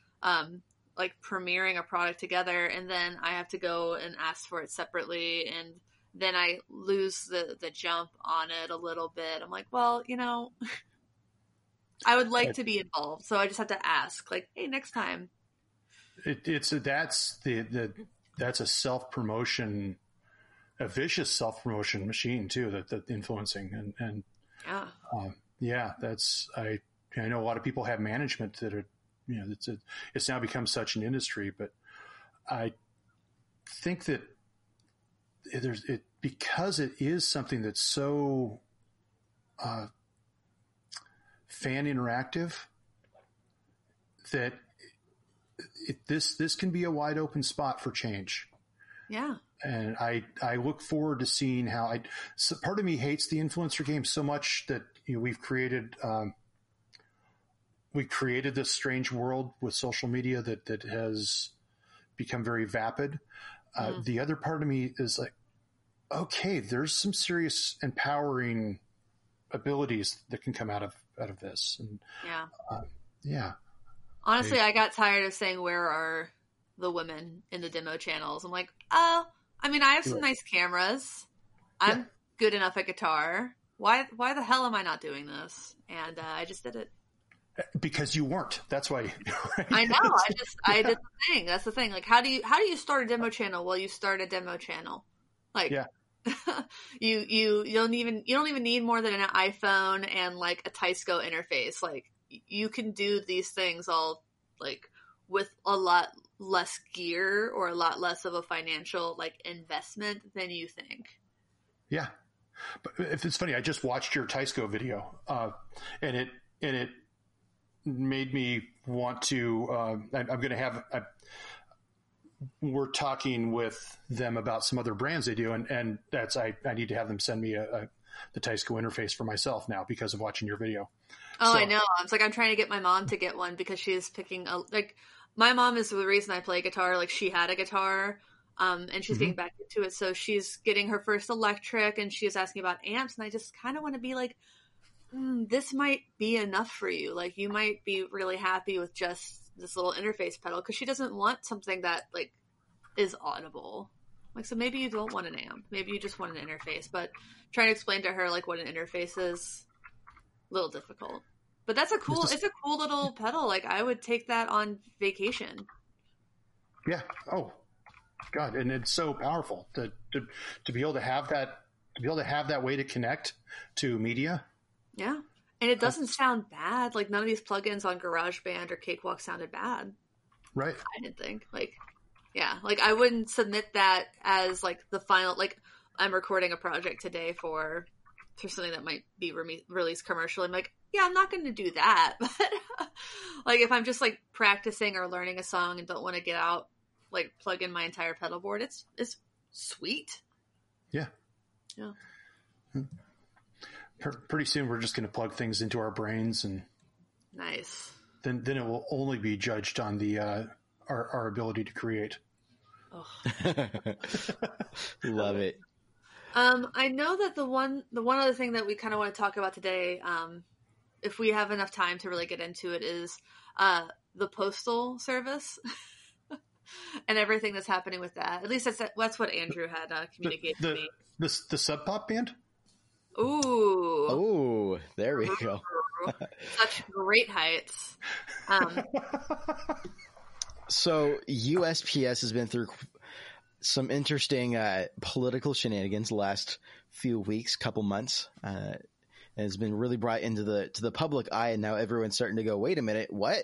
like, premiering a product together, and then I have to go and ask for it separately, and then I lose the jump on it a little bit. I'm like, well, you know, I would like to be involved. So I just have to ask, like, hey, next time. That's a self-promotion, a vicious self-promotion machine too, that influencing. And yeah. I know a lot of people have management that are, you know, it's now become such an industry, but I think that, because it is something that's so fan interactive, that this can be a wide open spot for change. Yeah, and I look forward to seeing how part of me hates the influencer game so much that, you know, we've created this strange world with social media that has become very vapid. The other part of me is like, okay, there's some serious empowering abilities that can come out of this. And yeah. Honestly, I got tired of saying, where are the women in the demo channels? I'm like, oh, I mean, I have some nice cameras. I'm good enough at guitar. Why the hell am I not doing this? And I just did it. Because you weren't. That's why. Right? I know. I did the thing. That's the thing. Like, how do you start a demo channel? Well, you start a demo channel. Like, you don't even need more than an iPhone and, like, a Tisico interface. Like, you can do these things all, like, with a lot less gear or a lot less of a financial, like, investment than you think. Yeah. But if it's funny, I just watched your Tisico video, and it made me want to. I'm going to have. We're talking with them about some other brands they do, and that's I need to have them send me the Tisico interface for myself now because of watching your video. Oh, so. I know. I was like, I'm trying to get my mom to get one because she is picking my mom is the reason I play guitar. Like, she had a guitar. And she's getting back into it. So she's getting her first electric and she was asking about amps. And I just kind of want to be like, this might be enough for you. Like, you might be really happy with just this little interface pedal. Cause she doesn't want something that like is audible. Like, so maybe you don't want an amp. Maybe you just want an interface, but trying to explain to her like what an interface is a little difficult, but that's it's a cool little pedal. Like, I would take that on vacation. Yeah. Oh, God, and it's so powerful to be able to have that way to connect to media. Yeah, and it doesn't sound bad. Like, none of these plugins on GarageBand or Cakewalk sounded bad. Right. I didn't think I wouldn't submit that as like the final. Like, I'm recording a project today for something that might be released commercially. I'm like, yeah, I'm not going to do that. But like, if I'm just like practicing or learning a song and don't want to get out. Like, plug in my entire pedal board. It's sweet. Yeah. Yeah. Pretty soon we're just going to plug things into our brains and nice. Then it will only be judged on the our ability to create. Oh. Love it. I know that the one other thing that we kind of want to talk about today, if we have enough time to really get into it, is the postal service. And everything that's happening with that. At least that's what Andrew had communicated to me. The Sub Pop Band? Ooh, there we go. Such great heights. So USPS has been through some interesting political shenanigans the last few weeks, couple months. And it's been really brought into the public eye, and now everyone's starting to go, wait a minute, what?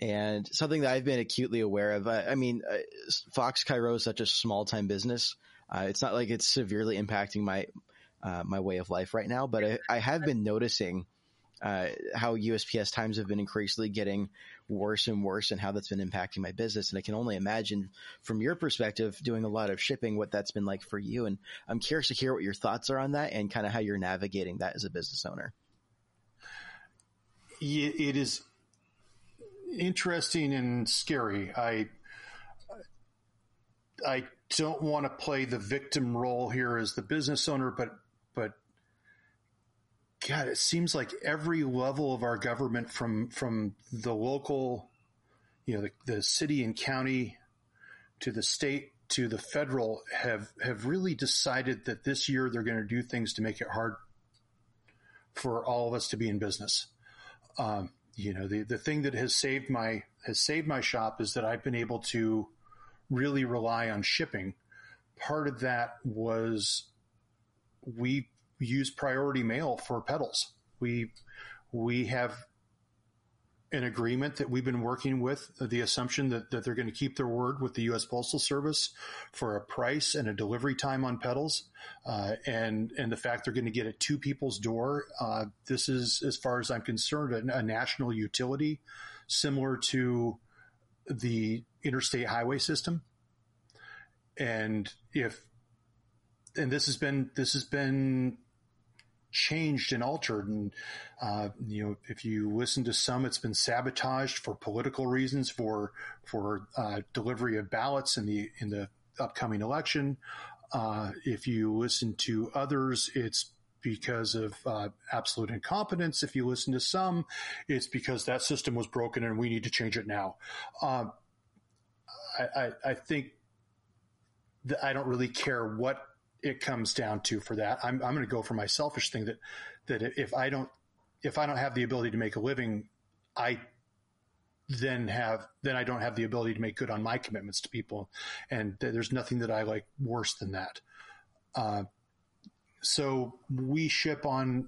And something that I've been acutely aware of, Fox Cairo is such a small-time business. It's not like it's severely impacting my way of life right now, but I have been noticing how USPS times have been increasingly getting worse and worse and how that's been impacting my business. And I can only imagine from your perspective doing a lot of shipping what that's been like for you. And I'm curious to hear what your thoughts are on that and kind of how you're navigating that as a business owner. Yeah, it is interesting and scary. I don't want to play the victim role here as the business owner, but God, it seems like every level of our government, from the local, the city and county, to the state, to the federal, have really decided that this year they're going to do things to make it hard for all of us to be in business. The thing that has saved my shop is that I've been able to really rely on shipping. Part of that was we use priority mail for pedals. We have an agreement that we've been working with, the assumption that they're going to keep their word with the U.S. Postal Service for a price and a delivery time on pedals, and the fact they're going to get it to people's door. This is, as far as I'm concerned, a national utility, similar to the interstate highway system. And this has been changed and altered, and if you listen to some, it's been sabotaged for political reasons, for delivery of ballots in the upcoming election. If you listen to others, it's because of absolute incompetence. If you listen to some, it's because that system was broken and we need to change it now. I think that I don't really care what it comes down to for that. I'm going to go for my selfish thing that if I don't have the ability to make a living, then I don't have the ability to make good on my commitments to people. And there's nothing that I like worse than that. So we ship on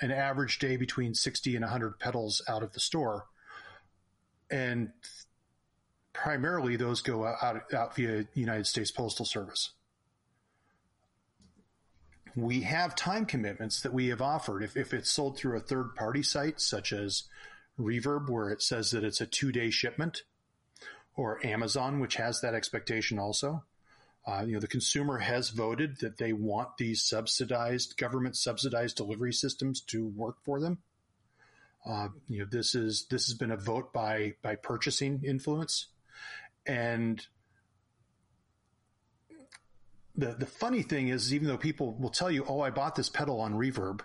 an average day between 60 and 100 pedals out of the store. And primarily those go out via United States Postal Service. We have time commitments that we have offered. If it's sold through a third-party site, such as Reverb, where it says that it's a 2-day shipment, or Amazon, which has that expectation also, the consumer has voted that they want these subsidized, government-subsidized delivery systems to work for them. This has been a vote by purchasing influence. And the funny thing is, even though people will tell you, oh, I bought this pedal on Reverb,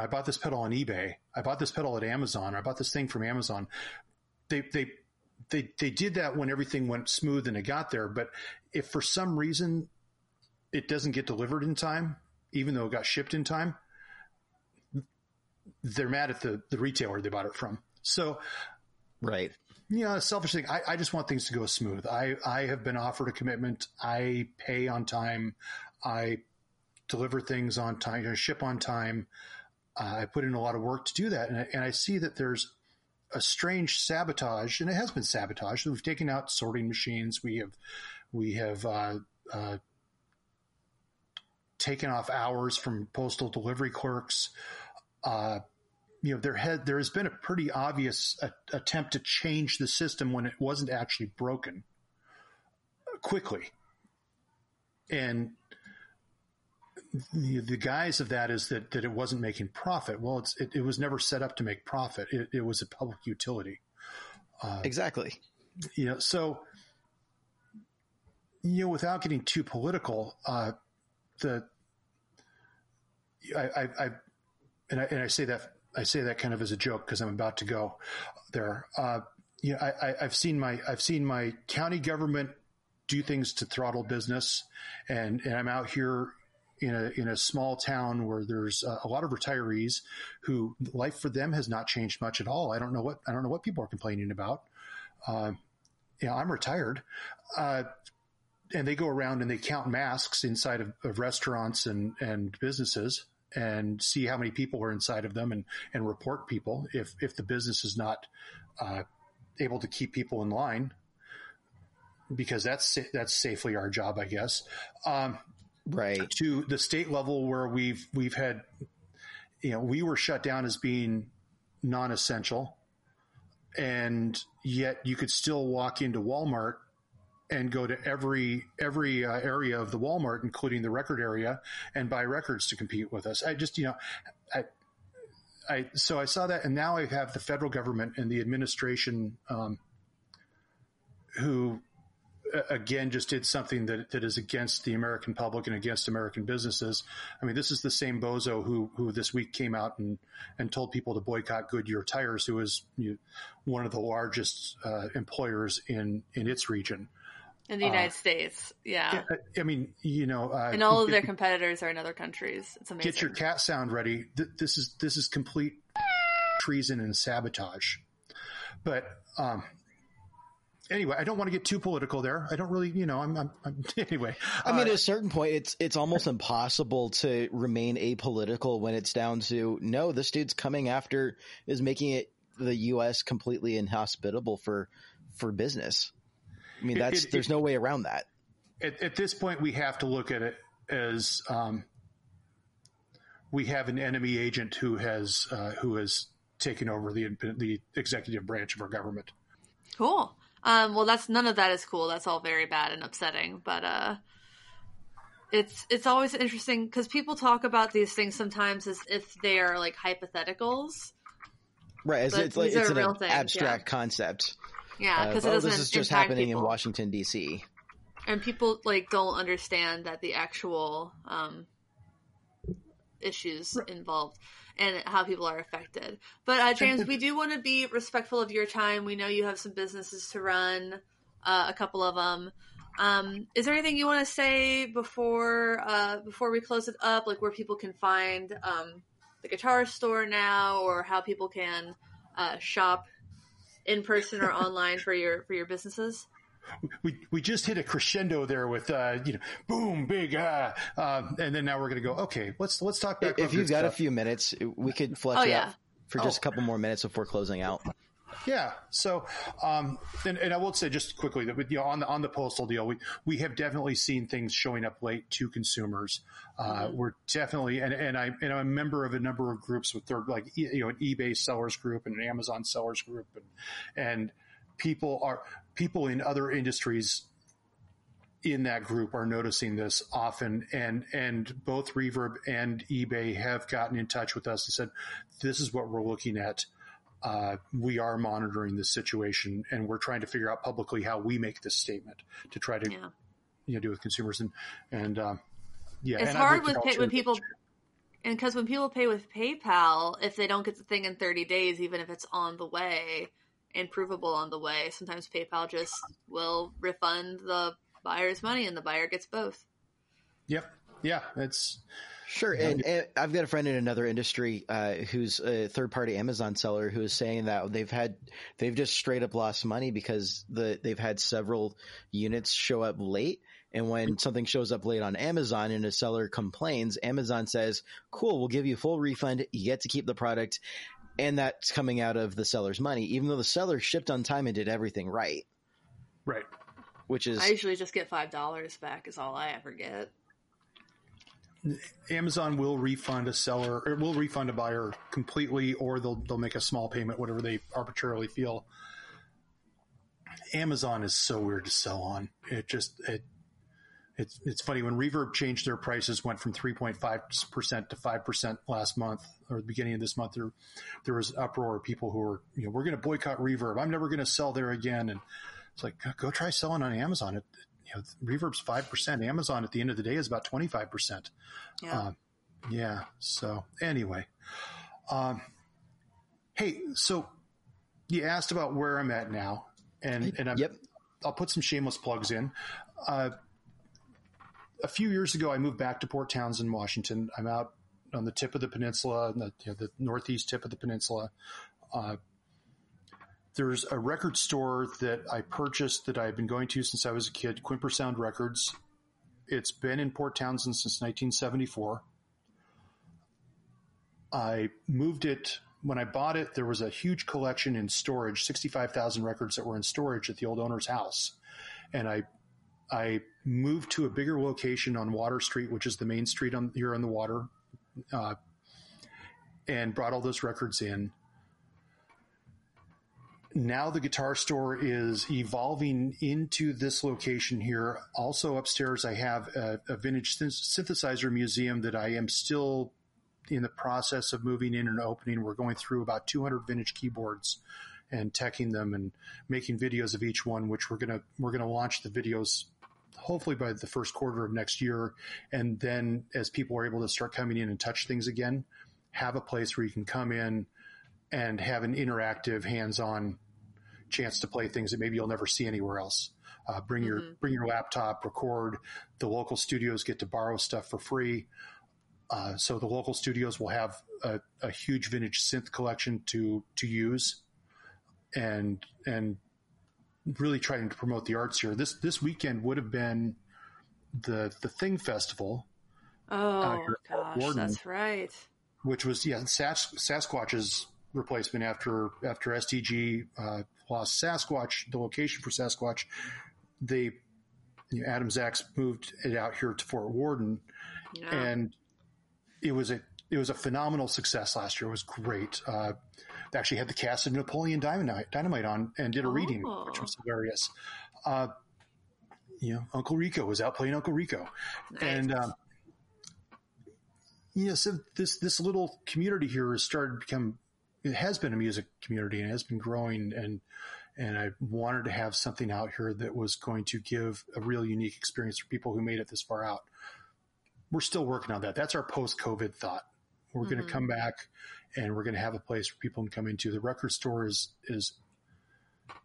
I bought this pedal on eBay, I bought this pedal at Amazon, or I bought this thing from Amazon. They did that when everything went smooth and it got there. But if for some reason it doesn't get delivered in time, even though it got shipped in time, they're mad at the retailer they bought it from. So, right. A selfish thing. I just want things to go smooth. I have been offered a commitment. I pay on time. I deliver things on time. I ship on time. I put in a lot of work to do that. And I see that there's a strange sabotage, and it has been sabotage. We've taken out sorting machines. We have taken off hours from postal delivery clerks. There has been a pretty obvious attempt to change the system when it wasn't actually broken quickly. And the guise of that is that it wasn't making profit. Well, it was never set up to make profit. It was a public utility. Exactly. So, without getting too political, I say that kind of as a joke because I'm about to go there. I've seen my county government do things to throttle business, and I'm out here in a small town where there's a lot of retirees who life for them has not changed much at all. I don't know what people are complaining about. I'm retired, and they go around and they count masks inside of restaurants and businesses, and see how many people are inside of them and report people if the business is not able to keep people in line, because that's safely our job, I guess. Right. To the state level where we've had, we were shut down as being non-essential, and yet you could still walk into Walmart and go to every area of the Walmart, including the record area, and buy records to compete with us. So I saw that, and now I have the federal government and the administration who, again, just did something that is against the American public and against American businesses. I mean, this is the same bozo who this week came out and told people to boycott Goodyear tires, who is one of the largest employers in its region. In the United States, yeah. And all of their competitors are in other countries. It's amazing. Get your cat sound ready. This is complete treason and sabotage. But anyway, I don't want to get too political there. I don't really, anyway. I mean, at a certain point, it's almost impossible to remain apolitical when it's down to no. This dude's coming after is making it the U.S. completely inhospitable for business. I mean, there's no way around that. At this point, we have to look at it as we have an enemy agent who has taken over the executive branch of our government. Cool. Well, none of that is cool. That's all very bad and upsetting. But it's always interesting because people talk about these things sometimes as if they are like hypotheticals. Right. It's an abstract concept. Yeah, because this is just happening in Washington, D.C. And people don't understand that the actual issues involved and how people are affected. But James, we do want to be respectful of your time. We know you have some businesses to run, a couple of them. Is there anything you want to say before we close it up, like where people can find the Guitar Store now, or how people can shop in person or online for your businesses? We just hit a crescendo there with boom, big, and then now we're going to go, okay, let's talk back. If you've got a few minutes, we could flesh it out for just a couple more minutes before closing out. Yeah. So, and I will say just quickly that with, you know, on the postal deal, we have definitely seen things showing up late to consumers. We're definitely, and I'm a member of a number of groups with third, like, you know, an eBay sellers group and an Amazon sellers group, and people in other industries in that group are noticing this often, and both Reverb and eBay have gotten in touch with us and said, this is what we're looking at. We are monitoring this situation, and we're trying to figure out publicly how we make this statement to try to, you know, do with consumers. And it's hard when people, and because when people pay with PayPal, if they don't get the thing in 30 days, even if it's on the way and provable on the way, sometimes PayPal just will refund the buyer's money, and the buyer gets both. Yep. Yeah, that's sure. And I've got a friend in another industry who's a third-party Amazon seller who is saying that they've just straight up lost money because they've had several units show up late. And when something shows up late on Amazon and a seller complains, Amazon says, "Cool, we'll give you a full refund. You get to keep the product," and that's coming out of the seller's money, even though the seller shipped on time and did everything right. Right. Which is, I usually just get $5 back. Is all I ever get. Amazon will refund a seller, or will refund a buyer completely, or they'll make a small payment, whatever they arbitrarily feel. Amazon is so weird to sell on. It's funny when Reverb changed their prices, went from 3.5% to 5% last month, or the beginning of this month. There was an uproar of people who were, you know, we're going to boycott Reverb. I'm never going to sell there again. And it's like, go try selling on Amazon. You know, Reverb's 5%. Amazon at the end of the day is about 25%. Yeah. So anyway, hey, so you asked about where I'm at now, and I'm, I'll put some shameless plugs in. A few years ago, I moved back to Port Townsend, Washington. I'm out on the tip of the peninsula, the northeast tip of the peninsula. There's a record store that I purchased that I've been going to since I was a kid, Quimper Sound Records. It's been in Port Townsend since 1974. I moved it. When I bought it, there was a huge collection in storage, 65,000 records that were in storage at the old owner's house. And I moved to a bigger location on Water Street, which is the main street here on the water, and brought all those records in. Now the guitar store is evolving into this location here. Also upstairs, I have a vintage synthesizer museum that I am still in the process of moving in and opening. We're going through about 200 vintage keyboards and teching them and making videos of each one, which we're going to launch the videos hopefully by the first quarter of next year. And then as people are able to start coming in and touch things again, have a place where you can come in and have an interactive, hands-on chance to play things that maybe you'll never see anywhere else. Bring your laptop, record. The local studios get to borrow stuff for free. So the local studios will have a huge vintage synth collection to use, and really trying to promote the arts here. This weekend would have been the Thing Festival. Oh gosh, Warden, that's right. Which was Sasquatch's replacement after STG lost Sasquatch, the location for Sasquatch. Adam Zaks moved it out here to Fort Warden, and it was a phenomenal success last year. It was great. They actually had the cast of Napoleon Dynamite on and did a reading, which was hilarious. Uncle Rico was out playing Uncle Rico, nice. And so this little community here has started to become. It has been a music community and it has been growing, and I wanted to have something out here that was going to give a real unique experience for people who made it this far out. We're still working on that. That's our post-COVID thought. We're going to come back and we're going to have a place for people can come into. The record store is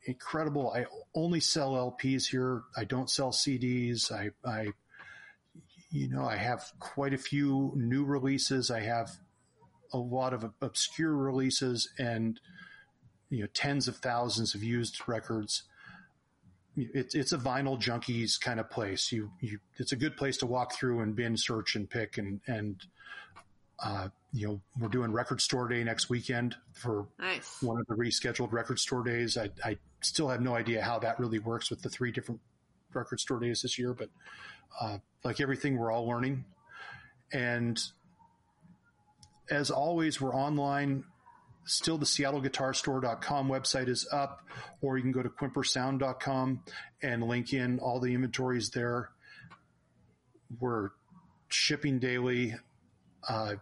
incredible. I only sell LPs here. I don't sell CDs. I have quite a few new releases. I have a lot of obscure releases and, tens of thousands of used records. It's a vinyl junkies kind of place. It's a good place to walk through and bin search and pick and We're doing Record Store Day next weekend for nice. One of the rescheduled Record Store Days. I still have no idea how that really works with the three different Record Store Days this year, but like everything, we're all learning. And as always, we're online. Still, the SeattleGuitarStore.com website is up, or you can go to quimpersound.com and link in all the inventories there. We're shipping daily. I've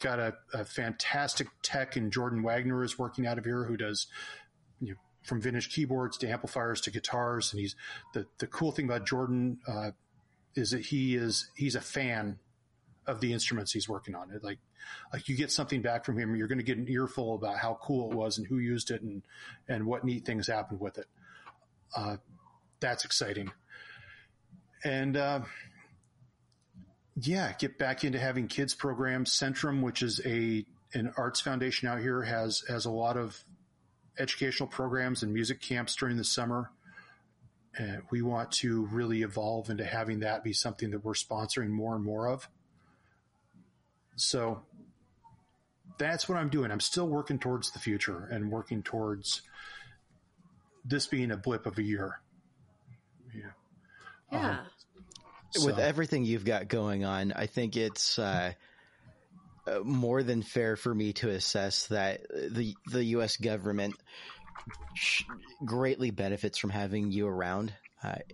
got a fantastic tech in Jordan Wagner is working out of here, who does from vintage keyboards to amplifiers to guitars. And he's the cool thing about Jordan is that he's a fan of the instruments he's working on. It like you get something back from him, you're going to get an earful about how cool it was and who used it and what neat things happened with it. That's exciting. And get back into having kids programs. Centrum, which is an arts foundation out here, has a lot of educational programs and music camps during the summer. And we want to really evolve into having that be something that we're sponsoring more and more of. So that's what I'm doing. I'm still working towards the future and working towards this being a blip of a year. Yeah. Yeah. With everything you've got going on, I think it's more than fair for me to assess that the U.S. government greatly benefits from having you around,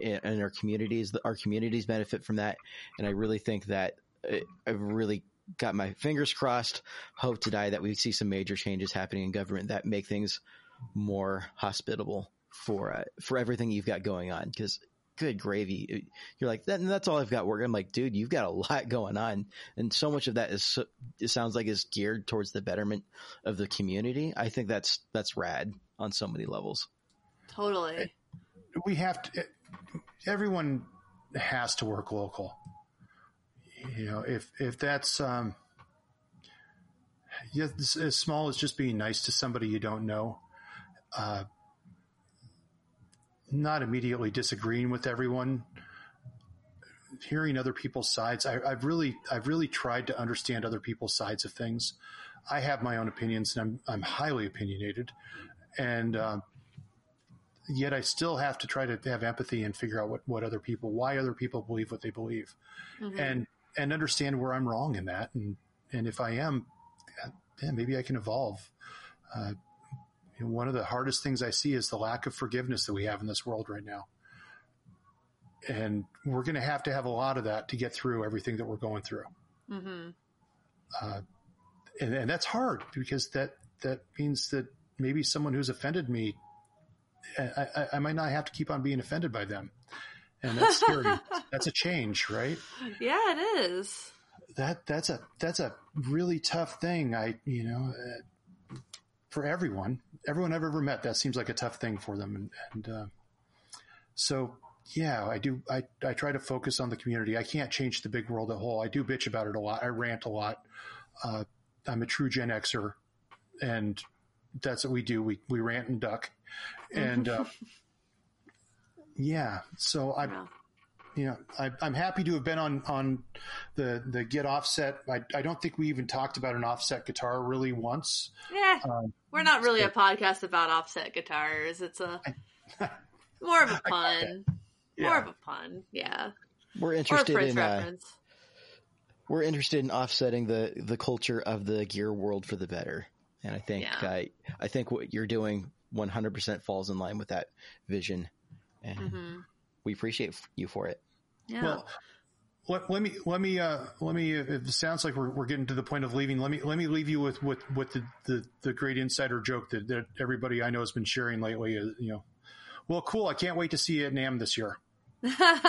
and our communities. Our communities benefit from that, and I really think that I've really got my fingers crossed, hope to die, that we see some major changes happening in government that make things more hospitable for everything you've got going on, because – good gravy. You're like, that's all I've got working. I'm like, dude, you've got a lot going on. And so much of that it sounds like is geared towards the betterment of the community. I think that's rad on so many levels. Totally. We have to, everyone has to work local. If that's, as small as just being nice to somebody you don't know, not immediately disagreeing with everyone, hearing other people's sides. I've really tried to understand other people's sides of things. I have my own opinions, and I'm highly opinionated, and yet I still have to try to have empathy and figure out why other people believe what they believe, mm-hmm. and understand where I'm wrong in that, and if I am, maybe I can evolve. One of the hardest things I see is the lack of forgiveness that we have in this world right now. And we're going to have a lot of that to get through everything that we're going through. Mm-hmm. And that's hard, because that means that maybe someone who's offended me, I might not have to keep on being offended by them. And that's scary. That's a change, right? Yeah, it is. That's a really tough thing. For everyone I've ever met, that seems like a tough thing for them. So I do. I try to focus on the community. I can't change the big world at whole. I do bitch about it a lot. I rant a lot. I'm a true Gen Xer, and that's what we do. We rant and duck. And so I'm happy to have been on the Get Offset. I don't think we even talked about an offset guitar really once. Yeah, we're not really a podcast about offset guitars. It's more of a pun. Yeah. More of a pun. Yeah, we're interested in reference. We're interested in offsetting the culture of the gear world for the better, and I think I think what you're doing 100% falls in line with that vision, and we appreciate you for it. Yeah. Well, let me. It sounds like we're getting to the point of leaving. Let me leave you with the great insider joke that everybody I know has been sharing lately. Well, cool. I can't wait to see you at NAMM this year. Likewise.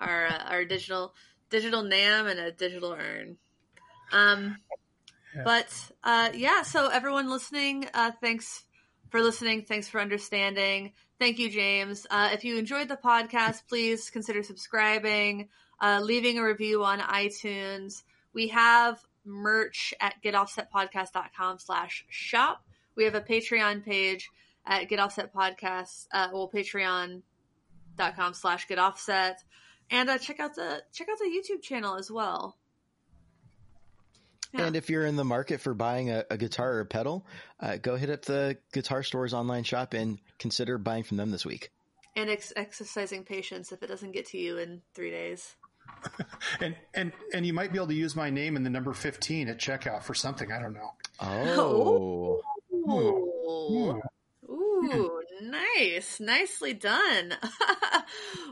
Our digital NAMM and a digital urn. But, so everyone listening, thanks for listening. Thanks for understanding. Thank you, James. If you enjoyed the podcast, please consider subscribing, leaving a review on iTunes. We have merch at getoffsetpodcast.com/shop. We have a Patreon page at getoffsetpodcast, patreon.com/getoffset. And check out the YouTube channel as well. Yeah. And if you're in the market for buying a guitar or a pedal, go hit up the Guitar Store's online shop and consider buying from them this week. And exercising patience if it doesn't get to you in 3 days. and you might be able to use my name in the number 15 at checkout for something. I don't know. Oh. Ooh. Ooh, nice. Nicely done.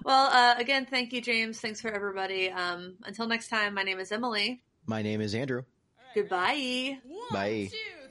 Well, again, thank you, James. Thanks for everybody. Until next time, my name is Emily. My name is Andrew. Right, goodbye. Right. One, bye. Two.